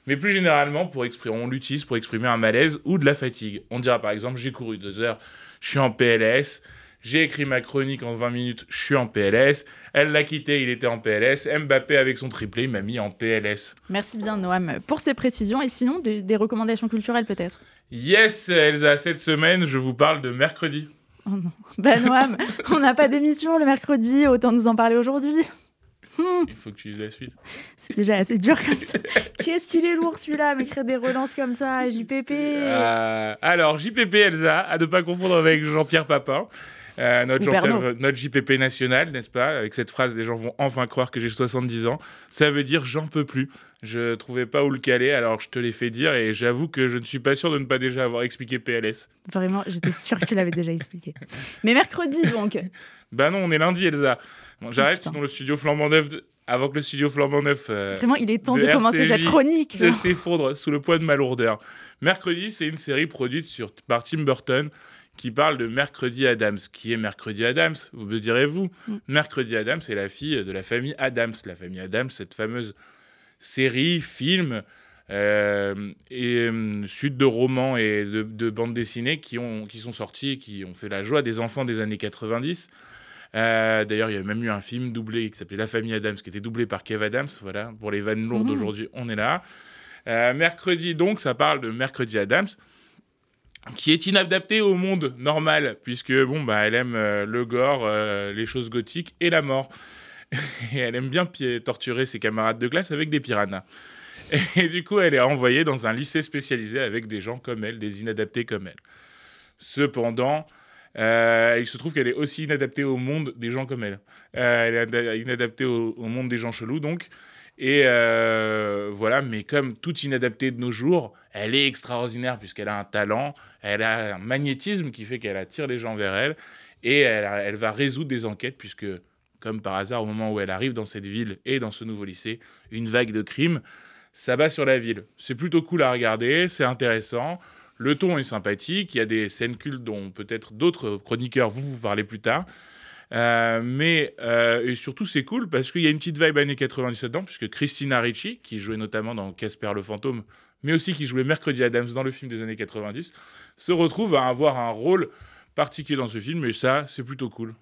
Mais plus généralement, pour exprimer, on l'utilise pour exprimer un malaise ou de la fatigue. On dira par exemple « j'ai couru deux heures, je suis en P L S ». J'ai écrit ma chronique en vingt minutes, je suis en P L S. Elle l'a quitté, il était en P L S. Mbappé, avec son triplé, il m'a mis en P L S. Merci bien, Noam, pour ces précisions. Et sinon, des, des recommandations culturelles, peut-être ? Yes, Elsa, cette semaine, je vous parle de mercredi. Oh non. Bah, Noam, on n'a pas d'émission le mercredi, autant nous en parler aujourd'hui. Hmm. Il faut que tu lises la suite. C'est déjà assez dur comme ça. Qu'est-ce qu'il est lourd celui-là, me créer des relances comme ça, J P P. Euh, alors, J P P, Elsa, à ne pas confondre avec Jean-Pierre Papin. Euh, notre, Jean- notre J P P national, n'est-ce pas ? Avec cette phrase, les gens vont enfin croire que j'ai soixante-dix ans. Ça veut dire « j'en peux plus ». Je trouvais pas où le caler, alors je te l'ai fait dire et j'avoue que je ne suis pas sûr de ne pas déjà avoir expliqué P L S. Vraiment, j'étais sûr que tu l'avais déjà expliqué. Mais mercredi, donc. Ben non, on est lundi, Elsa. Bon, j'arrête, oh, sinon le studio flambant neuf... De... Avant que le studio flambant neuf... Euh, Vraiment, il est temps de, de commencer R C J cette chronique. De s'effondre sous le poids de ma lourdeur. Mercredi, c'est une série produite sur... par Tim Burton qui parle de Mercredi Addams. Qui est Mercredi Addams ? Vous me direz-vous ? mm. Mercredi Addams, c'est la fille de la famille Addams. La famille Addams, cette fameuse série, film, euh, et, euh, suite de romans et de, de bandes dessinées qui, ont, qui sont sortis et qui ont fait la joie des enfants des années quatre-vingt-dix. Euh, d'ailleurs, il y a même eu un film doublé qui s'appelait La famille Addams, qui était doublé par Kev Adams. Voilà, pour les vannes lourdes, mmh. Aujourd'hui, on est là. Euh, mercredi, donc, ça parle de Mercredi Addams, qui est inadaptée au monde normal, puisque, bon, bah, elle aime euh, le gore, euh, les choses gothiques et la mort. et elle aime bien pied- torturer ses camarades de classe avec des piranhas. Et du coup, elle est envoyée dans un lycée spécialisé avec des gens comme elle, des inadaptés comme elle. Cependant, euh, il se trouve qu'elle est aussi inadaptée au monde des gens comme elle. Euh, elle est inadaptée au, au monde des gens chelous, donc. Et euh, voilà, mais comme toute inadaptée de nos jours, elle est extraordinaire puisqu'elle a un talent, elle a un magnétisme qui fait qu'elle attire les gens vers elle. Et elle, elle va résoudre des enquêtes puisque, comme par hasard, au moment où elle arrive dans cette ville et dans ce nouveau lycée, une vague de crimes s'abat sur la ville. C'est plutôt cool à regarder, c'est intéressant. Le ton est sympathique, il y a des scènes cultes dont peut-être d'autres chroniqueurs vous vous parlez plus tard. Euh, mais euh, et surtout c'est cool parce qu'il y a une petite vibe années quatre-vingt-dix-sept dedans, puisque Christina Ricci, qui jouait notamment dans Casper le fantôme, mais aussi qui jouait Mercredi Adams dans le film des années quatre-vingt-dix, se retrouve à avoir un rôle particulier dans ce film, et ça c'est plutôt cool.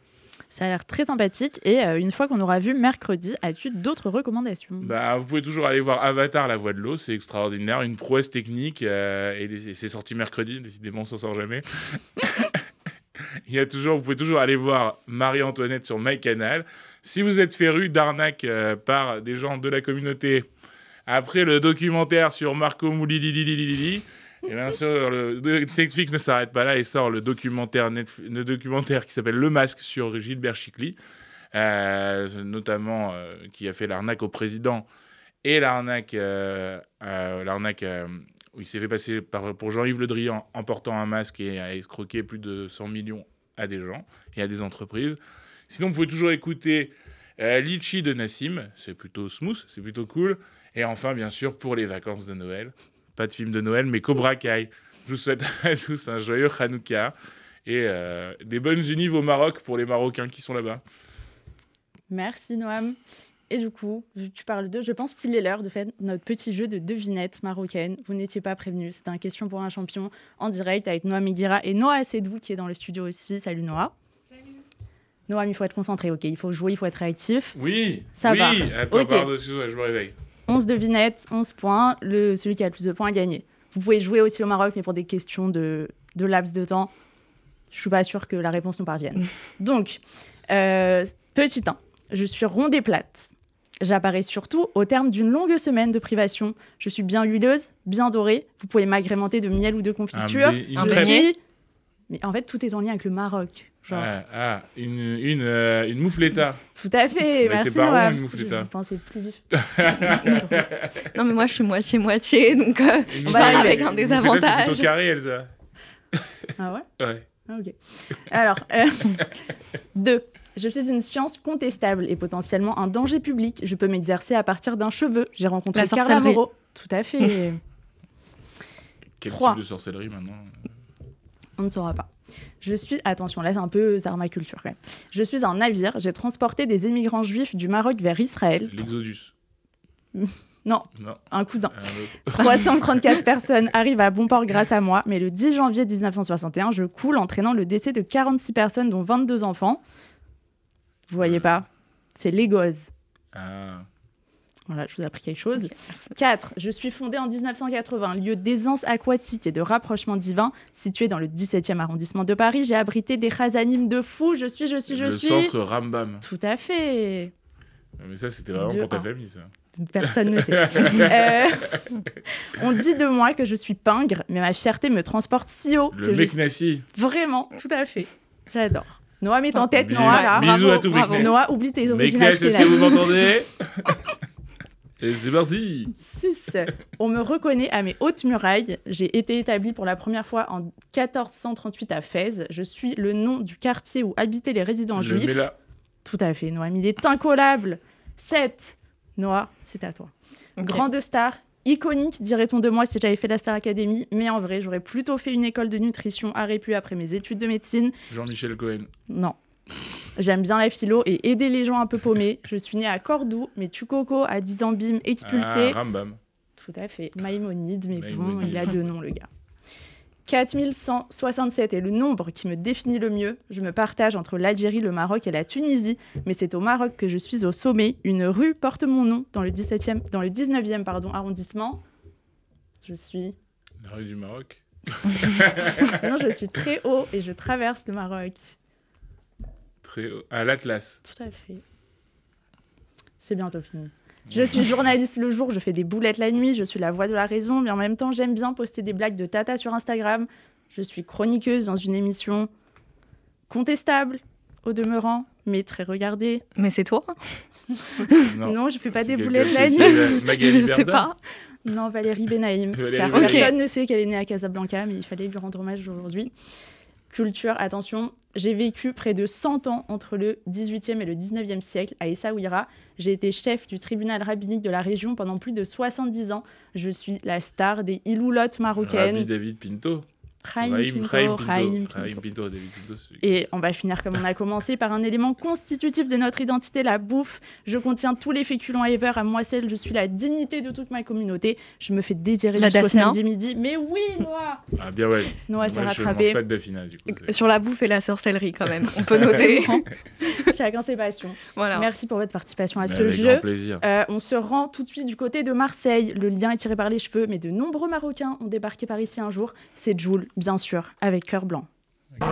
Ça a l'air très sympathique, et euh, une fois qu'on aura vu Mercredi, as-tu d'autres recommandations ? Bah, vous pouvez toujours aller voir Avatar, la voix de l'eau, c'est extraordinaire, une prouesse technique, euh, et, et c'est sorti mercredi, décidément on s'en sort jamais. Il y a toujours, vous pouvez toujours aller voir Marie-Antoinette sur MyCanal. Si vous êtes férus d'arnaque euh, par des gens de la communauté, après le documentaire sur Marco Moulililililili, et bien sûr, le, Netflix ne s'arrête pas là et sort le documentaire, Netflix, le documentaire qui s'appelle Le Masque sur Gilbert Chicly, euh, notamment euh, qui a fait l'arnaque au président et l'arnaque, euh, euh, l'arnaque euh, où il s'est fait passer par, pour Jean-Yves Le Drian en portant un masque et a escroqué plus de cent millions à des gens et à des entreprises. Sinon, vous pouvez toujours écouter euh, Litchi de Nassim, c'est plutôt smooth, c'est plutôt cool. Et enfin, bien sûr, pour les vacances de Noël, pas de film de Noël, mais Cobra Kai. Je vous souhaite à tous un joyeux Hanouka et euh, des bonnes unives au Maroc pour les Marocains qui sont là-bas. Merci Noam. Et du coup, tu parles de... Je pense qu'il est l'heure de faire notre petit jeu de devinettes marocaines. Vous n'étiez pas prévenus. C'était un question pour un champion en direct avec Noam Eguira et Noah Asseidou qui est dans le studio aussi. Salut Noah. Salut. Noam, il faut être concentré, ok. Il faut jouer, il faut être réactif. Oui. Ça oui. va. Oui, attends, okay. Pardon, excuse-moi, je me réveille. onze devinettes, onze points. Le, celui qui a le plus de points a gagné. Vous pouvez jouer aussi au Maroc, mais pour des questions de, de laps de temps, je ne suis pas sûre que la réponse nous parvienne. Donc, euh, petit un, je suis ronde et plate. J'apparais surtout au terme d'une longue semaine de privation. Je suis bien huileuse, bien dorée. Vous pouvez m'agrémenter de miel ou de confiture. Ah, mais, une je suis... mais en fait, tout est en lien avec le Maroc. Genre. Ah, ah, une, une, euh, une moufletta. Tout à fait, mais merci. C'est pas rond, une moufletta. Je pensais plus vif. Non, mais moi, je suis moitié-moitié, donc euh, je pars avec un désavantage. Moufletta, c'est plutôt carré, Elsa. Ah ouais ? Ouais. Ah, ok. Alors, euh, deux. Je suis une science contestable et potentiellement un danger public. Je peux m'exercer à partir d'un cheveu. J'ai rencontré la Carla Moreau. Tout à fait. Quel trois. Type de sorcellerie maintenant ? On ne saura pas. Je suis... Attention, là, c'est un peu sarmaculture quand même. Je suis un navire. J'ai transporté des émigrants juifs du Maroc vers Israël. L'Exodus. Non, non, un cousin. Euh... trois cent trente-quatre personnes arrivent à bon port grâce à moi, mais le dix janvier dix-neuf cent soixante et un, je coule entraînant le décès de quarante-six personnes, dont vingt-deux enfants. Vous voyez pas ? C'est Légos. Ah. Voilà, je vous ai appris quelque chose. quatre. Je suis fondée en dix-neuf cent quatre-vingts, lieu d'aisance aquatique et de rapprochement divin, situé dans le dix-septième arrondissement de Paris. J'ai abrité des chasanim de fous. Je suis, je suis, je le suis. Le centre Rambam. Tout à fait. Mais ça, c'était vraiment de pour ta un. Famille, ça. Personne ne sait. euh, on dit de moi que je suis pingre, mais ma fierté me transporte si haut. Le Meknassi. Suis... Vraiment, tout à fait. J'adore. Noah met en tête, Bisous. Noah. Là. Bisous bravo, à tout bravo. Noah, oublie tes origines. Mekness, est-ce que vous m'entendez ? Et c'est parti. six. On me reconnaît à mes hautes murailles. J'ai été établie pour la première fois en quatorze cent trente-huit à Fès. Je suis le nom du quartier où habitaient les résidents le juifs. Méla. Tout à fait, Noah. Il est incollable. sept. Noah, c'est à toi. Okay. Grande star, iconique, dirait-on de moi si j'avais fait la Star Academy, mais en vrai, j'aurais plutôt fait une école de nutrition à Répu après mes études de médecine. Jean-Michel Cohen. Non. J'aime bien la philo et aider les gens un peu paumés. Je suis née à Cordoue, mais Tukoko à dix ans, bim, expulsé. Ah, Rambam. Tout à fait. Maïmonide, mais Maïmonide. Bon, il a deux noms, le gars. quatre mille cent soixante-sept est le nombre qui me définit le mieux. Je me partage entre l'Algérie, le Maroc et la Tunisie, mais c'est au Maroc que je suis au sommet. Une rue porte mon nom dans le, dix-septième, dans le dix-neuvième pardon, arrondissement. Je suis... La rue du Maroc. Non, je suis très haut et je traverse le Maroc. Très haut. À l'Atlas. Tout à fait. c'est bientôt fini. Je suis journaliste le jour, je fais des boulettes la nuit, je suis la voix de la raison, mais en même temps, j'aime bien poster des blagues de tata sur Instagram. Je suis chroniqueuse dans une émission contestable, au demeurant, mais très regardée. Mais c'est toi? Non, non, je fais pas des boulettes la nuit. Je Berda. sais pas. Non, Valérie Benaïm, Valérie car Benaïm. Personne okay. ne sait qu'elle est née à Casablanca, mais il fallait lui rendre hommage aujourd'hui. Culture, attention, j'ai vécu près de cent ans entre le dix-huitième et le dix-neuvième siècle à Essaouira. J'ai été chef du tribunal rabbinique de la région pendant plus de soixante-dix ans. Je suis la star des Iloulottes marocaines. Rabbi David Pinto. Raïm, Raïm, Pinto, Raïm, Pinto, Raïm, Pinto. Raïm Pinto, David Pinto. Et on va finir comme on a commencé par un élément constitutif de notre identité, la bouffe. Je contiens tous les féculents ever, à moi seule, je suis la dignité de toute ma communauté. Je me fais désirer la jusqu'au samedi midi. Mais oui, Noah Ah bien ouais. Noah s'est rattrapé. Pas de Daphina, du coup, sur la bouffe et la sorcellerie quand même, on peut noter. Chacun ses passions. Voilà. Merci pour votre participation à mais ce jeu. Euh, on se rend tout de suite du côté de Marseille. Le lien est tiré par les cheveux, mais de nombreux Marocains ont débarqué par ici un jour. C'est Joule. Bien sûr, avec cœur blanc. Okay.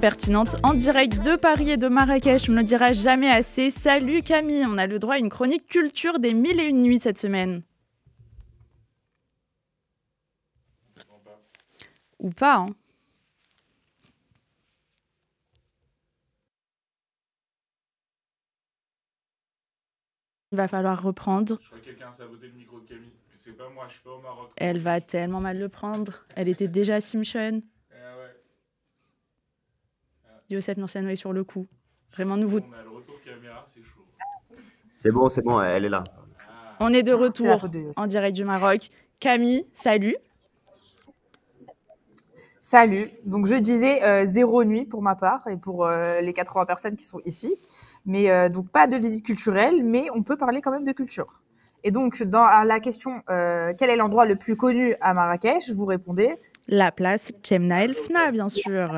Pertinente en direct de Paris et de Marrakech, on ne le dira jamais assez. Salut Camille, on a le droit à une chronique culture des mille et une nuits cette semaine. Ou pas, hein. Il va falloir reprendre. Je crois que quelqu'un a saboté le micro de Camille. C'est pas moi, je suis pas au Maroc. Elle va tellement mal le prendre. Elle était déjà à Simpson. Yosef Murciano est sur le coup. Vraiment nouveau. On a le retour caméra, c'est chaud. C'est bon, c'est bon, elle est là. Ah. On est de retour en direct du Maroc. Camille, salut. Salut. Donc, je disais euh, zéro nuit pour ma part et pour euh, les quatre-vingts personnes qui sont ici. Mais euh, donc, pas de visite culturelle, mais on peut parler quand même de culture. Et donc, dans la question euh, « Quel est l'endroit le plus connu à Marrakech ?» vous répondez « La place Chemna El Fna, bien sûr. »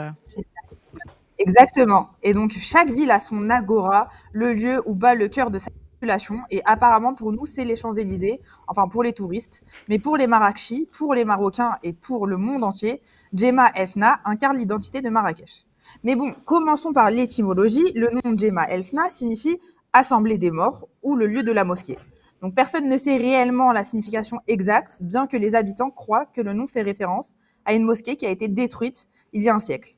Exactement. Et donc, chaque ville a son agora, le lieu où bat le cœur de sa population. Et apparemment, pour nous, c'est les Champs-Élysées, enfin pour les touristes. Mais pour les Marrakechis, pour les Marocains et pour le monde entier, Jemma El Fna incarne l'identité de Marrakech. Mais bon, commençons par l'étymologie. Le nom Jemma El Fna signifie « assemblée des morts » ou « le lieu de la mosquée ». Donc, personne ne sait réellement la signification exacte, bien que les habitants croient que le nom fait référence à une mosquée qui a été détruite il y a un siècle.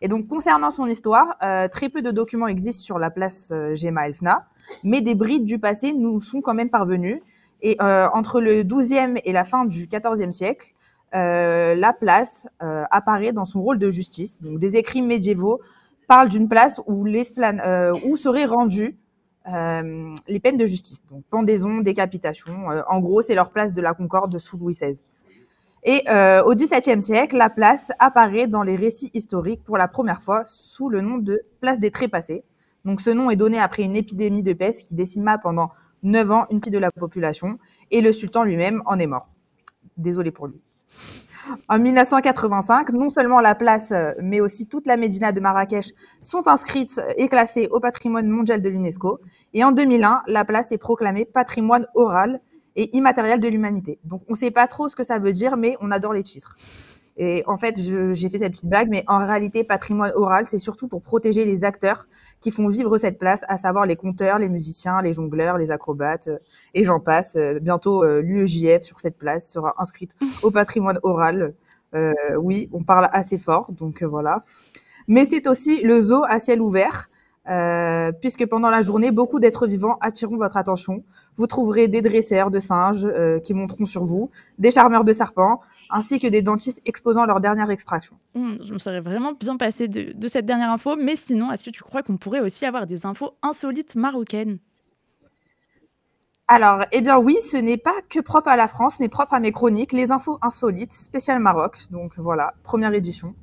Et donc, concernant son histoire, euh, très peu de documents existent sur la place euh, Jemma El Fna, mais des brides du passé nous sont quand même parvenues. Et euh, entre le douzième et la fin du quatorzième siècle, euh, la place euh, apparaît dans son rôle de justice. Donc, des écrits médiévaux parle d'une place où, euh, où seraient rendues euh, les peines de justice. Donc, pendaison, décapitation, euh, en gros, c'est leur place de la Concorde sous Louis seize. Et euh, au dix-septième siècle, la place apparaît dans les récits historiques pour la première fois sous le nom de place des Trépassés. Donc, ce nom est donné après une épidémie de peste qui décima pendant neuf ans une partie de la population et le sultan lui-même en est mort. Désolé pour lui. En mille neuf cent quatre-vingt-cinq, non seulement la place, mais aussi toute la médina de Marrakech sont inscrites et classées au patrimoine mondial de l'UNESCO. Et en deux mille un, la place est proclamée patrimoine oral et immatériel de l'humanité. Donc, on ne sait pas trop ce que ça veut dire, mais on adore les titres. Et en fait, je, j'ai fait cette petite blague, mais en réalité, patrimoine oral, c'est surtout pour protéger les acteurs qui font vivre cette place, à savoir les conteurs, les musiciens, les jongleurs, les acrobates, et j'en passe. Bientôt, l'U E J F sur cette place sera inscrite au patrimoine oral. Euh, oui, on parle assez fort, donc voilà. Mais c'est aussi le zoo à ciel ouvert, euh, puisque pendant la journée, beaucoup d'êtres vivants attireront votre attention. Vous trouverez des dresseurs de singes euh, qui monteront sur vous, des charmeurs de serpents, ainsi que des dentistes exposant leur dernière extraction. Mmh, je me serais vraiment bien passée de, de cette dernière info, mais sinon, est-ce que tu crois qu'on pourrait aussi avoir des infos insolites marocaines ? Alors, eh bien oui, ce n'est pas que propre à la France, mais propre à mes chroniques, les infos insolites, spécial Maroc, donc voilà, première édition,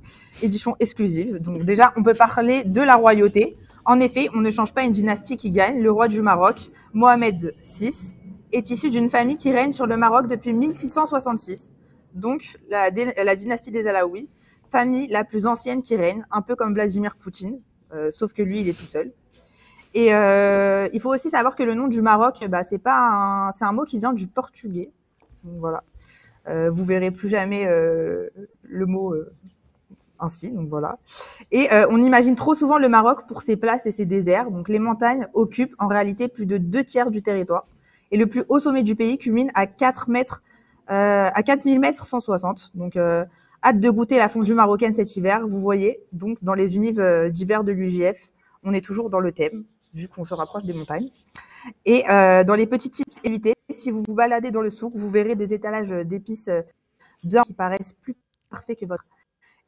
édition exclusive. Donc déjà, on peut parler de la royauté. En effet, on ne change pas une dynastie qui gagne. Le roi du Maroc, Mohamed six, est issu d'une famille qui règne sur le Maroc depuis mille six cent soixante-six. Donc, la, la dynastie des Alaouis, famille la plus ancienne qui règne, un peu comme Vladimir Poutine, euh, sauf que lui, il est tout seul. Et euh, il faut aussi savoir que le nom du Maroc, bah, c'est pas un, c'est un mot qui vient du portugais. Donc, voilà. Euh, vous verrez plus jamais euh, le mot euh, ainsi. Donc voilà. Et euh, on imagine trop souvent le Maroc pour ses places et ses déserts. Donc, les montagnes occupent en réalité plus de deux tiers du territoire. Et le plus haut sommet du pays culmine à quatre mètres. Euh, à quatre mille mètres cent soixante, donc euh, hâte de goûter la fondue marocaine cet hiver, vous voyez, donc dans les unives euh, d'hiver de l'U J F, on est toujours dans le thème, vu qu'on se rapproche des montagnes. Et euh, dans les petits tips évités, si vous vous baladez dans le souk, vous verrez des étalages d'épices euh, bien qui paraissent plus parfaits que votre.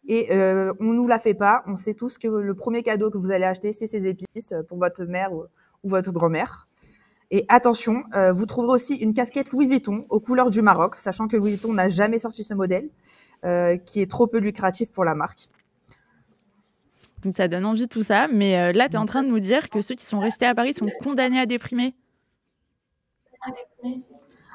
Et euh, on nous la fait pas, on sait tous que le premier cadeau que vous allez acheter, c'est ces épices pour votre mère ou, ou votre grand-mère. Et attention, euh, vous trouverez aussi une casquette Louis Vuitton aux couleurs du Maroc, sachant que Louis Vuitton n'a jamais sorti ce modèle, euh, qui est trop peu lucratif pour la marque. Donc ça donne envie tout ça, mais euh, là tu es en train de nous dire que ceux qui sont restés à Paris sont condamnés à déprimer.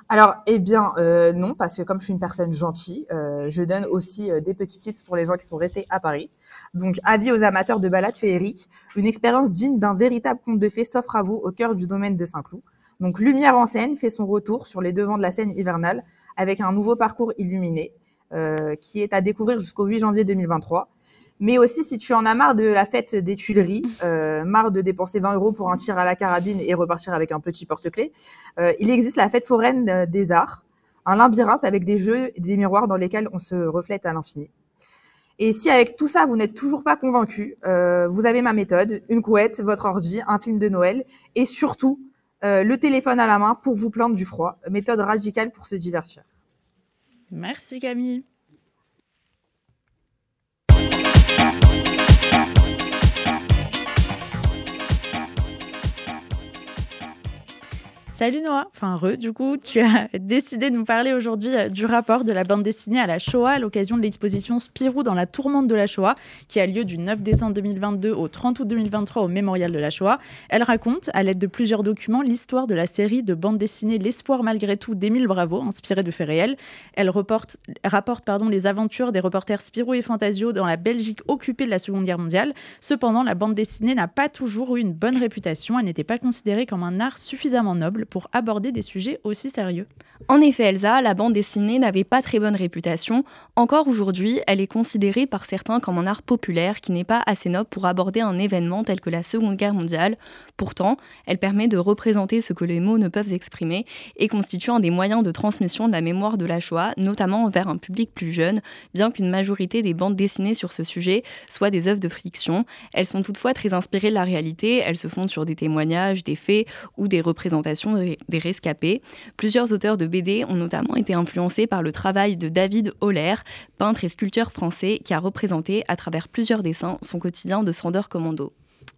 Alors, eh bien euh, non, parce que comme je suis une personne gentille, euh, je donne aussi euh, des petits tips pour les gens qui sont restés à Paris. Donc, avis aux amateurs de balades féeriques, une expérience digne d'un véritable conte de fées s'offre à vous au cœur du domaine de Saint-Cloud. Donc, Lumière en Seine fait son retour sur les devants de la Seine hivernale avec un nouveau parcours illuminé euh, qui est à découvrir jusqu'au huit janvier deux mille vingt-trois. Mais aussi, si tu en as marre de la fête des Tuileries, euh, marre de dépenser vingt euros pour un tir à la carabine et repartir avec un petit porte-clés, euh, il existe la fête foraine des arts, un labyrinthe avec des jeux et des miroirs dans lesquels on se reflète à l'infini. Et si avec tout ça, vous n'êtes toujours pas convaincu, euh, vous avez ma méthode, une couette, votre ordi, un film de Noël et surtout euh, le téléphone à la main pour vous plaindre du froid. Méthode radicale pour se divertir. Merci Camille. Salut Noah, enfin re, du coup, tu as décidé de nous parler aujourd'hui du rapport de la bande dessinée à la Shoah à l'occasion de l'exposition Spirou dans la tourmente de la Shoah qui a lieu du neuf décembre deux mille vingt-deux au trente août deux mille vingt-trois au Mémorial de la Shoah. Elle raconte, à l'aide de plusieurs documents, l'histoire de la série de bande dessinée L'espoir malgré tout d'Émile Bravo, inspirée de faits réels. Elle reporte, rapporte pardon, les aventures des reporters Spirou et Fantasio dans la Belgique occupée de la Seconde Guerre mondiale. Cependant, la bande dessinée n'a pas toujours eu une bonne réputation. Elle n'était pas considérée comme un art suffisamment noble pour aborder des sujets aussi sérieux. En effet, Elsa, la bande dessinée n'avait pas très bonne réputation. Encore aujourd'hui, elle est considérée par certains comme un art populaire qui n'est pas assez noble pour aborder un événement tel que la Seconde Guerre mondiale. Pourtant, elle permet de représenter ce que les mots ne peuvent exprimer et constitue un des moyens de transmission de la mémoire de la Shoah, notamment envers un public plus jeune, bien qu'une majorité des bandes dessinées sur ce sujet soient des œuvres de fiction. Elles sont toutefois très inspirées de la réalité, elles se fondent sur des témoignages, des faits ou des représentations des rescapés. Plusieurs auteurs de B D ont notamment été influencés par le travail de David Holler, peintre et sculpteur français qui a représenté à travers plusieurs dessins son quotidien de Sanderkommando.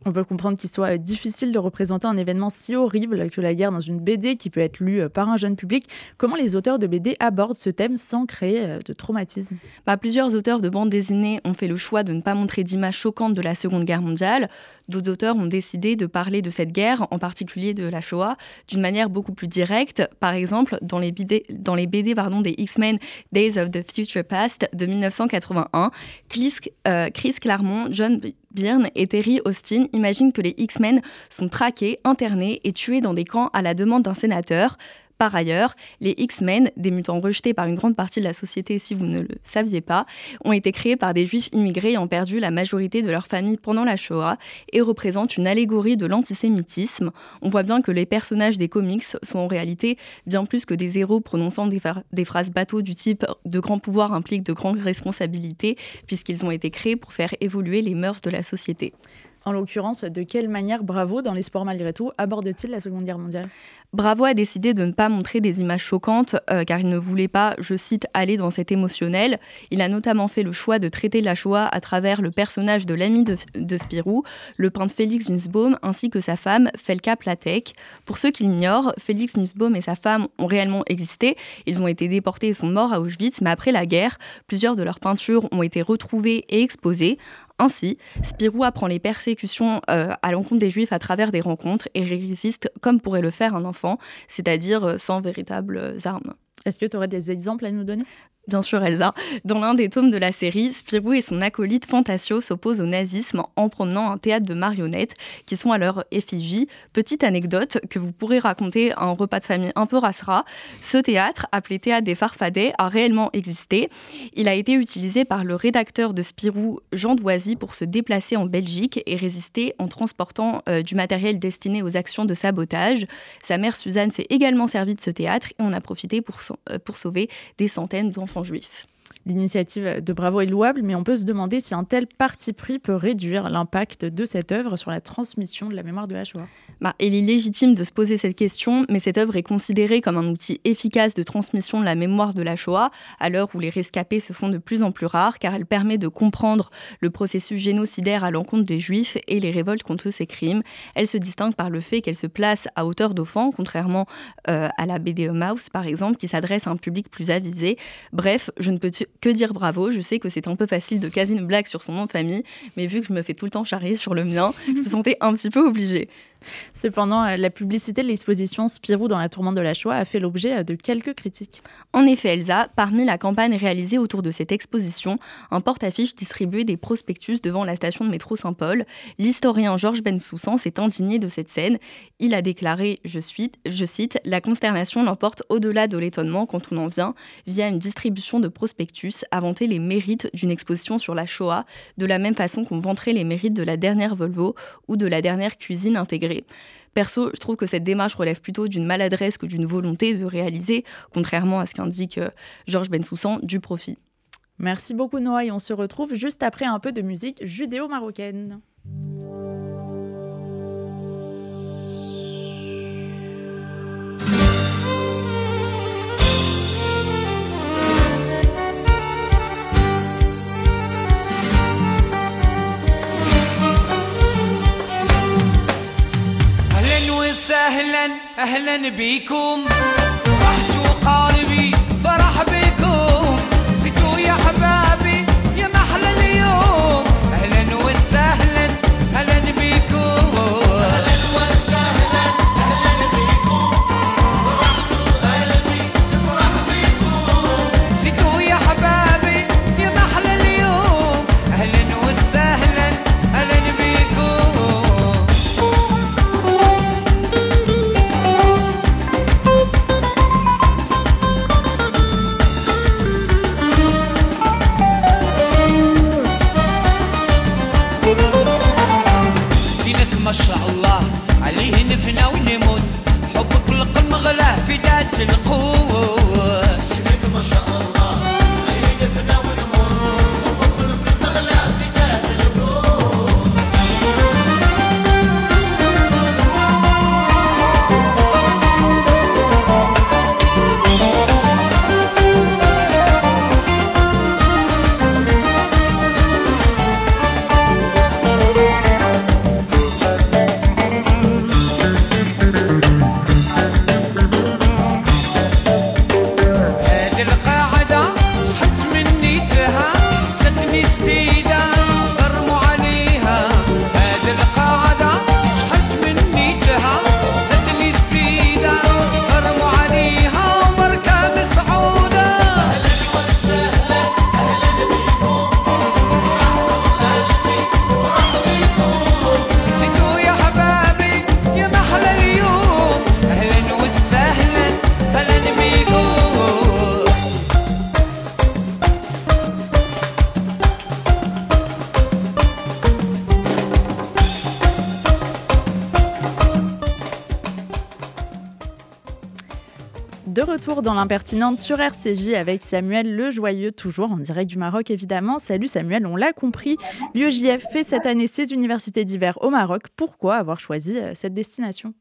On peut comprendre qu'il soit difficile de représenter un événement si horrible que la guerre dans une B D qui peut être lue par un jeune public. Comment les auteurs de B D abordent ce thème sans créer de traumatisme ? Bah, plusieurs auteurs de bandes dessinées ont fait le choix de ne pas montrer d'images choquantes de la Seconde Guerre mondiale. D'autres auteurs ont décidé de parler de cette guerre, en particulier de la Shoah, d'une manière beaucoup plus directe. Par exemple, dans les B D, dans les B D pardon, des X-Men Days of the Future Past de dix-neuf cent quatre-vingt-un, Chris, euh, Chris Claremont, John Byrne et Terry Austin imaginent que les X-Men sont traqués, internés et tués dans des camps à la demande d'un sénateur. Par ailleurs, les X-Men, des mutants rejetés par une grande partie de la société si vous ne le saviez pas, ont été créés par des juifs immigrés ayant perdu la majorité de leur famille pendant la Shoah et représentent une allégorie de l'antisémitisme. On voit bien que les personnages des comics sont en réalité bien plus que des héros prononçant des, fa- des phrases bateaux du type « de grand pouvoir implique de grandes responsabilités » puisqu'ils ont été créés pour faire évoluer les mœurs de la société. En l'occurrence, de quelle manière Bravo, dans les sports malgré tout, aborde-t-il la Seconde Guerre mondiale ? Bravo a décidé de ne pas montrer des images choquantes euh, car il ne voulait pas, je cite, « aller dans cet émotionnel ». Il a notamment fait le choix de traiter la Shoah à travers le personnage de l'ami de, de Spirou, le peintre Félix Nussbaum, ainsi que sa femme, Felka Platek. Pour ceux qui l'ignorent, Félix Nussbaum et sa femme ont réellement existé. Ils ont été déportés et sont morts à Auschwitz, mais après la guerre, plusieurs de leurs peintures ont été retrouvées et exposées. Ainsi, Spirou apprend les persécutions euh, à l'encontre des Juifs à travers des rencontres et résiste comme pourrait le faire un enfant, c'est-à-dire sans véritables armes. Est-ce que tu aurais des exemples à nous donner ? Bien sûr, Elsa. Dans l'un des tomes de la série, Spirou et son acolyte Fantasio s'opposent au nazisme en promenant un théâtre de marionnettes qui sont à leur effigie. Petite anecdote que vous pourrez raconter à un repas de famille un peu rassera. Ce théâtre, appelé Théâtre des Farfadets, a réellement existé. Il a été utilisé par le rédacteur de Spirou, Jean Doisy, pour se déplacer en Belgique et résister en transportant euh, du matériel destiné aux actions de sabotage. Sa mère Suzanne s'est également servie de ce théâtre et on a profité pour, euh, pour sauver des centaines d'enfants juifs. L'initiative de Bravo est louable, mais on peut se demander si un tel parti pris peut réduire l'impact de cette œuvre sur la transmission de la mémoire de la Shoah. Bah, il est légitime de se poser cette question, mais cette œuvre est considérée comme un outil efficace de transmission de la mémoire de la Shoah, à l'heure où les rescapés se font de plus en plus rares, car elle permet de comprendre le processus génocidaire à l'encontre des Juifs et les révoltes contre ces crimes. Elle se distingue par le fait qu'elle se place à hauteur d'enfant, contrairement euh, à la B D Mouse, par exemple, qui s'adresse à un public plus avisé. Bref, je ne peux que dire Bravo. Je sais que c'est un peu facile de caser une blague sur son nom de famille, mais vu que je me fais tout le temps charrier sur le mien, je me sentais un petit peu obligée. Cependant, la publicité de l'exposition Spirou dans la tourmente de la Shoah a fait l'objet de quelques critiques. En effet, Elsa, parmi la campagne réalisée autour de cette exposition, un porte-affiche distribuait des prospectus devant la station de métro Saint-Paul. L'historien Georges Bensoussan s'est indigné de cette scène. Il a déclaré, je, suis, je cite, « La consternation l'emporte au-delà de l'étonnement quand on en vient, via une distribution de prospectus, à vanter les mérites d'une exposition sur la Shoah, de la même façon qu'on vanterait les mérites de la dernière Volvo ou de la dernière cuisine intégrée. » Perso, je trouve que cette démarche relève plutôt d'une maladresse que d'une volonté de réaliser, contrairement à ce qu'indique Georges Bensoussan, du profit. Merci beaucoup Noah et on se retrouve juste après un peu de musique judéo-marocaine. أهلا أهلا بيكم رحتوا قاربي فرح بيكم زيتوا يا حبابي يا محلى اليوم أهلا وسهلا أهلا بيكم أهلا وسهلا أهلا بيكم رحتوا قلبي فرح بيكم زيتوا يا حبابي يا محلى اليوم أهلا وسهلا أهلا بيكم de retour dans l'impertinente sur R C J avec Samuel le Joyeux, toujours en direct du Maroc évidemment. Salut Samuel, on l'a compris, l'U E J F fait cette année ses universités d'hiver au Maroc. Pourquoi avoir choisi cette destination ?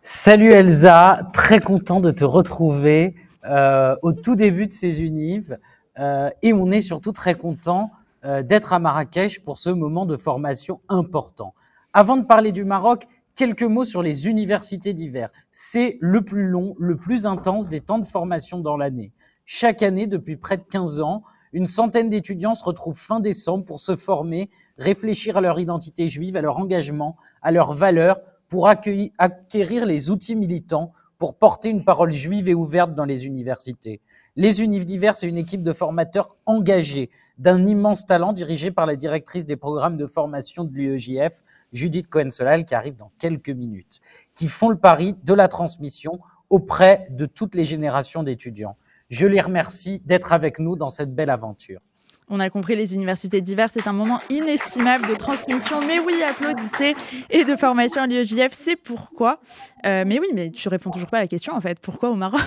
Salut Elsa, très content de te retrouver euh, au tout début de ces unives euh, et on est surtout très content euh, d'être à Marrakech pour ce moment de formation important. Avant de parler du Maroc, quelques mots sur les universités d'hiver. C'est le plus long, le plus intense des temps de formation dans l'année. Chaque année, depuis près de quinze ans, une centaine d'étudiants se retrouvent fin décembre pour se former, réfléchir à leur identité juive, à leur engagement, à leurs valeurs, pour acquérir les outils militants, pour porter une parole juive et ouverte dans les universités. Les Univ d'hiver, c'est une équipe de formateurs engagés, d'un immense talent dirigée par la directrice des programmes de formation de l'U E J F, Judith Cohen-Solal, qui arrive dans quelques minutes, qui font le pari de la transmission auprès de toutes les générations d'étudiants. Je les remercie d'être avec nous dans cette belle aventure. On a compris, les universités d'hiver, c'est un moment inestimable de transmission, mais oui, applaudissez, et de formation à l'U E J F, c'est pourquoi. Euh, mais oui, mais tu réponds toujours pas à la question, en fait. Pourquoi au Maroc ?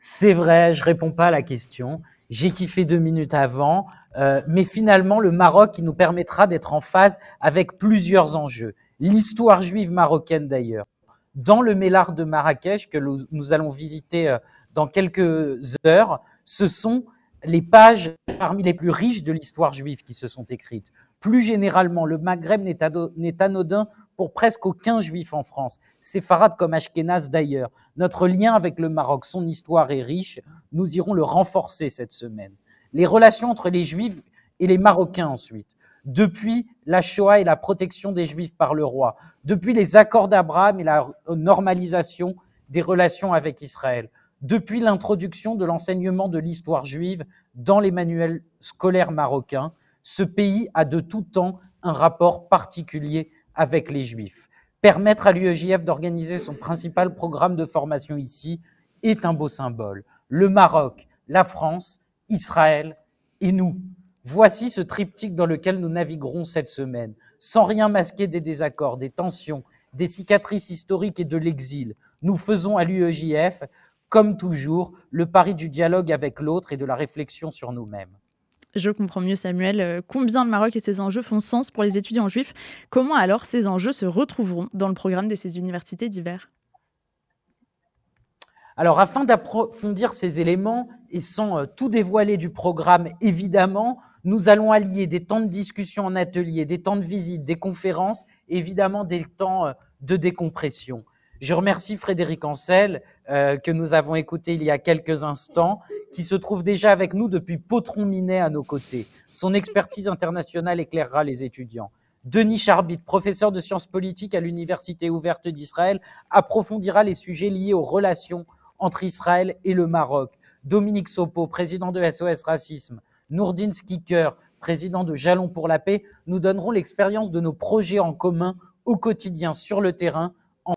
C'est vrai, je réponds pas à la question. J'ai kiffé deux minutes avant, euh, mais finalement, le Maroc, il nous permettra d'être en phase avec plusieurs enjeux. L'histoire juive marocaine, d'ailleurs. Dans le Mélard de Marrakech, que nous allons visiter dans quelques heures, ce sont les pages parmi les plus riches de l'histoire juive qui se sont écrites. Plus généralement, le Maghreb n'est anodin pour presque aucun juif en France, séfarade comme Ashkénaze d'ailleurs. Notre lien avec le Maroc, son histoire est riche, nous irons le renforcer cette semaine. Les relations entre les juifs et les Marocains ensuite. Depuis la Shoah et la protection des juifs par le roi, depuis les accords d'Abraham et la normalisation des relations avec Israël, depuis l'introduction de l'enseignement de l'histoire juive dans les manuels scolaires marocains, ce pays a de tout temps un rapport particulier avec les juifs. Permettre à l'U E J F d'organiser son principal programme de formation ici est un beau symbole. Le Maroc, la France, Israël et nous. Voici ce triptyque dans lequel nous naviguerons cette semaine, sans rien masquer des désaccords, des tensions, des cicatrices historiques et de l'exil. Nous faisons à l'U E J F, comme toujours, le pari du dialogue avec l'autre et de la réflexion sur nous-mêmes. Je comprends mieux, Samuel. Combien le Maroc et ses enjeux font sens pour les étudiants juifs ? Comment alors ces enjeux se retrouveront dans le programme de ces universités d'hiver ? Alors, afin d'approfondir ces éléments, et sans tout dévoiler du programme, évidemment, nous allons allier des temps de discussion en atelier, des temps de visite, des conférences, évidemment des temps de décompression. Je remercie Frédéric Ancel, euh, que nous avons écouté il y a quelques instants, qui se trouve déjà avec nous depuis Potron-Minet à nos côtés. Son expertise internationale éclairera les étudiants. Denis Charbit, professeur de sciences politiques à l'Université ouverte d'Israël, approfondira les sujets liés aux relations entre Israël et le Maroc. Dominique Sopo, président de S O S Racisme, Nourdine Skicker, président de Jalon pour la paix, nous donneront l'expérience de nos projets en commun au quotidien sur le terrain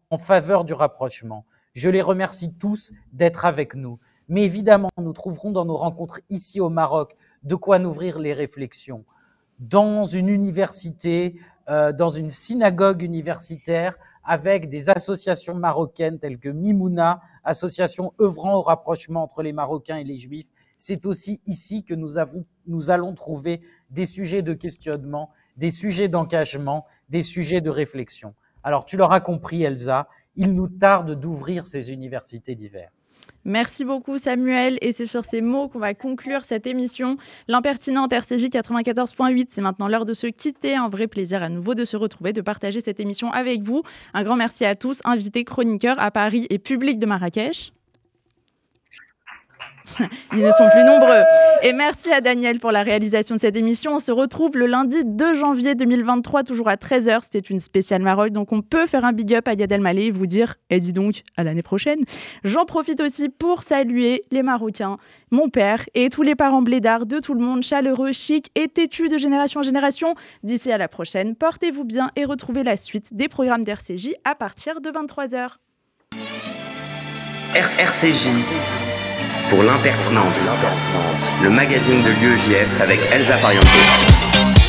en faveur du rapprochement. Je les remercie tous d'être avec nous. Mais évidemment, nous trouverons dans nos rencontres ici au Maroc de quoi nourrir les réflexions. Dans une université, euh, dans une synagogue universitaire, avec des associations marocaines telles que Mimouna, association œuvrant au rapprochement entre les Marocains et les Juifs. C'est aussi ici que nous, avons, nous allons trouver des sujets de questionnement, des sujets d'engagement, des sujets de réflexion. Alors, tu l'auras compris, Elsa, il nous tarde d'ouvrir ces universités d'hiver. Merci beaucoup Samuel, et c'est sur ces mots qu'on va conclure cette émission. L'impertinente R C J quatre-vingt-quatorze virgule huit, c'est maintenant l'heure de se quitter. Un vrai plaisir à nouveau de se retrouver, de partager cette émission avec vous. Un grand merci à tous, invités, chroniqueurs à Paris et public de Marrakech. Ils ne sont plus nombreux. Et merci à Daniel pour la réalisation de cette émission. On se retrouve le lundi deux janvier deux mille vingt-trois, toujours à treize heures. C'était une spéciale Maroc, donc on peut faire un big up à Yad El Malé et vous dire « Eh dis donc, à l'année prochaine !» J'en profite aussi pour saluer les Marocains, mon père et tous les parents blédards de tout le monde, chaleureux, chic et têtus de génération en génération. D'ici à la prochaine, portez-vous bien et retrouvez la suite des programmes d'R C J à partir de vingt-trois heures. R C J pour l'impertinente, le magazine de l'U E J F avec Elsa Parianto.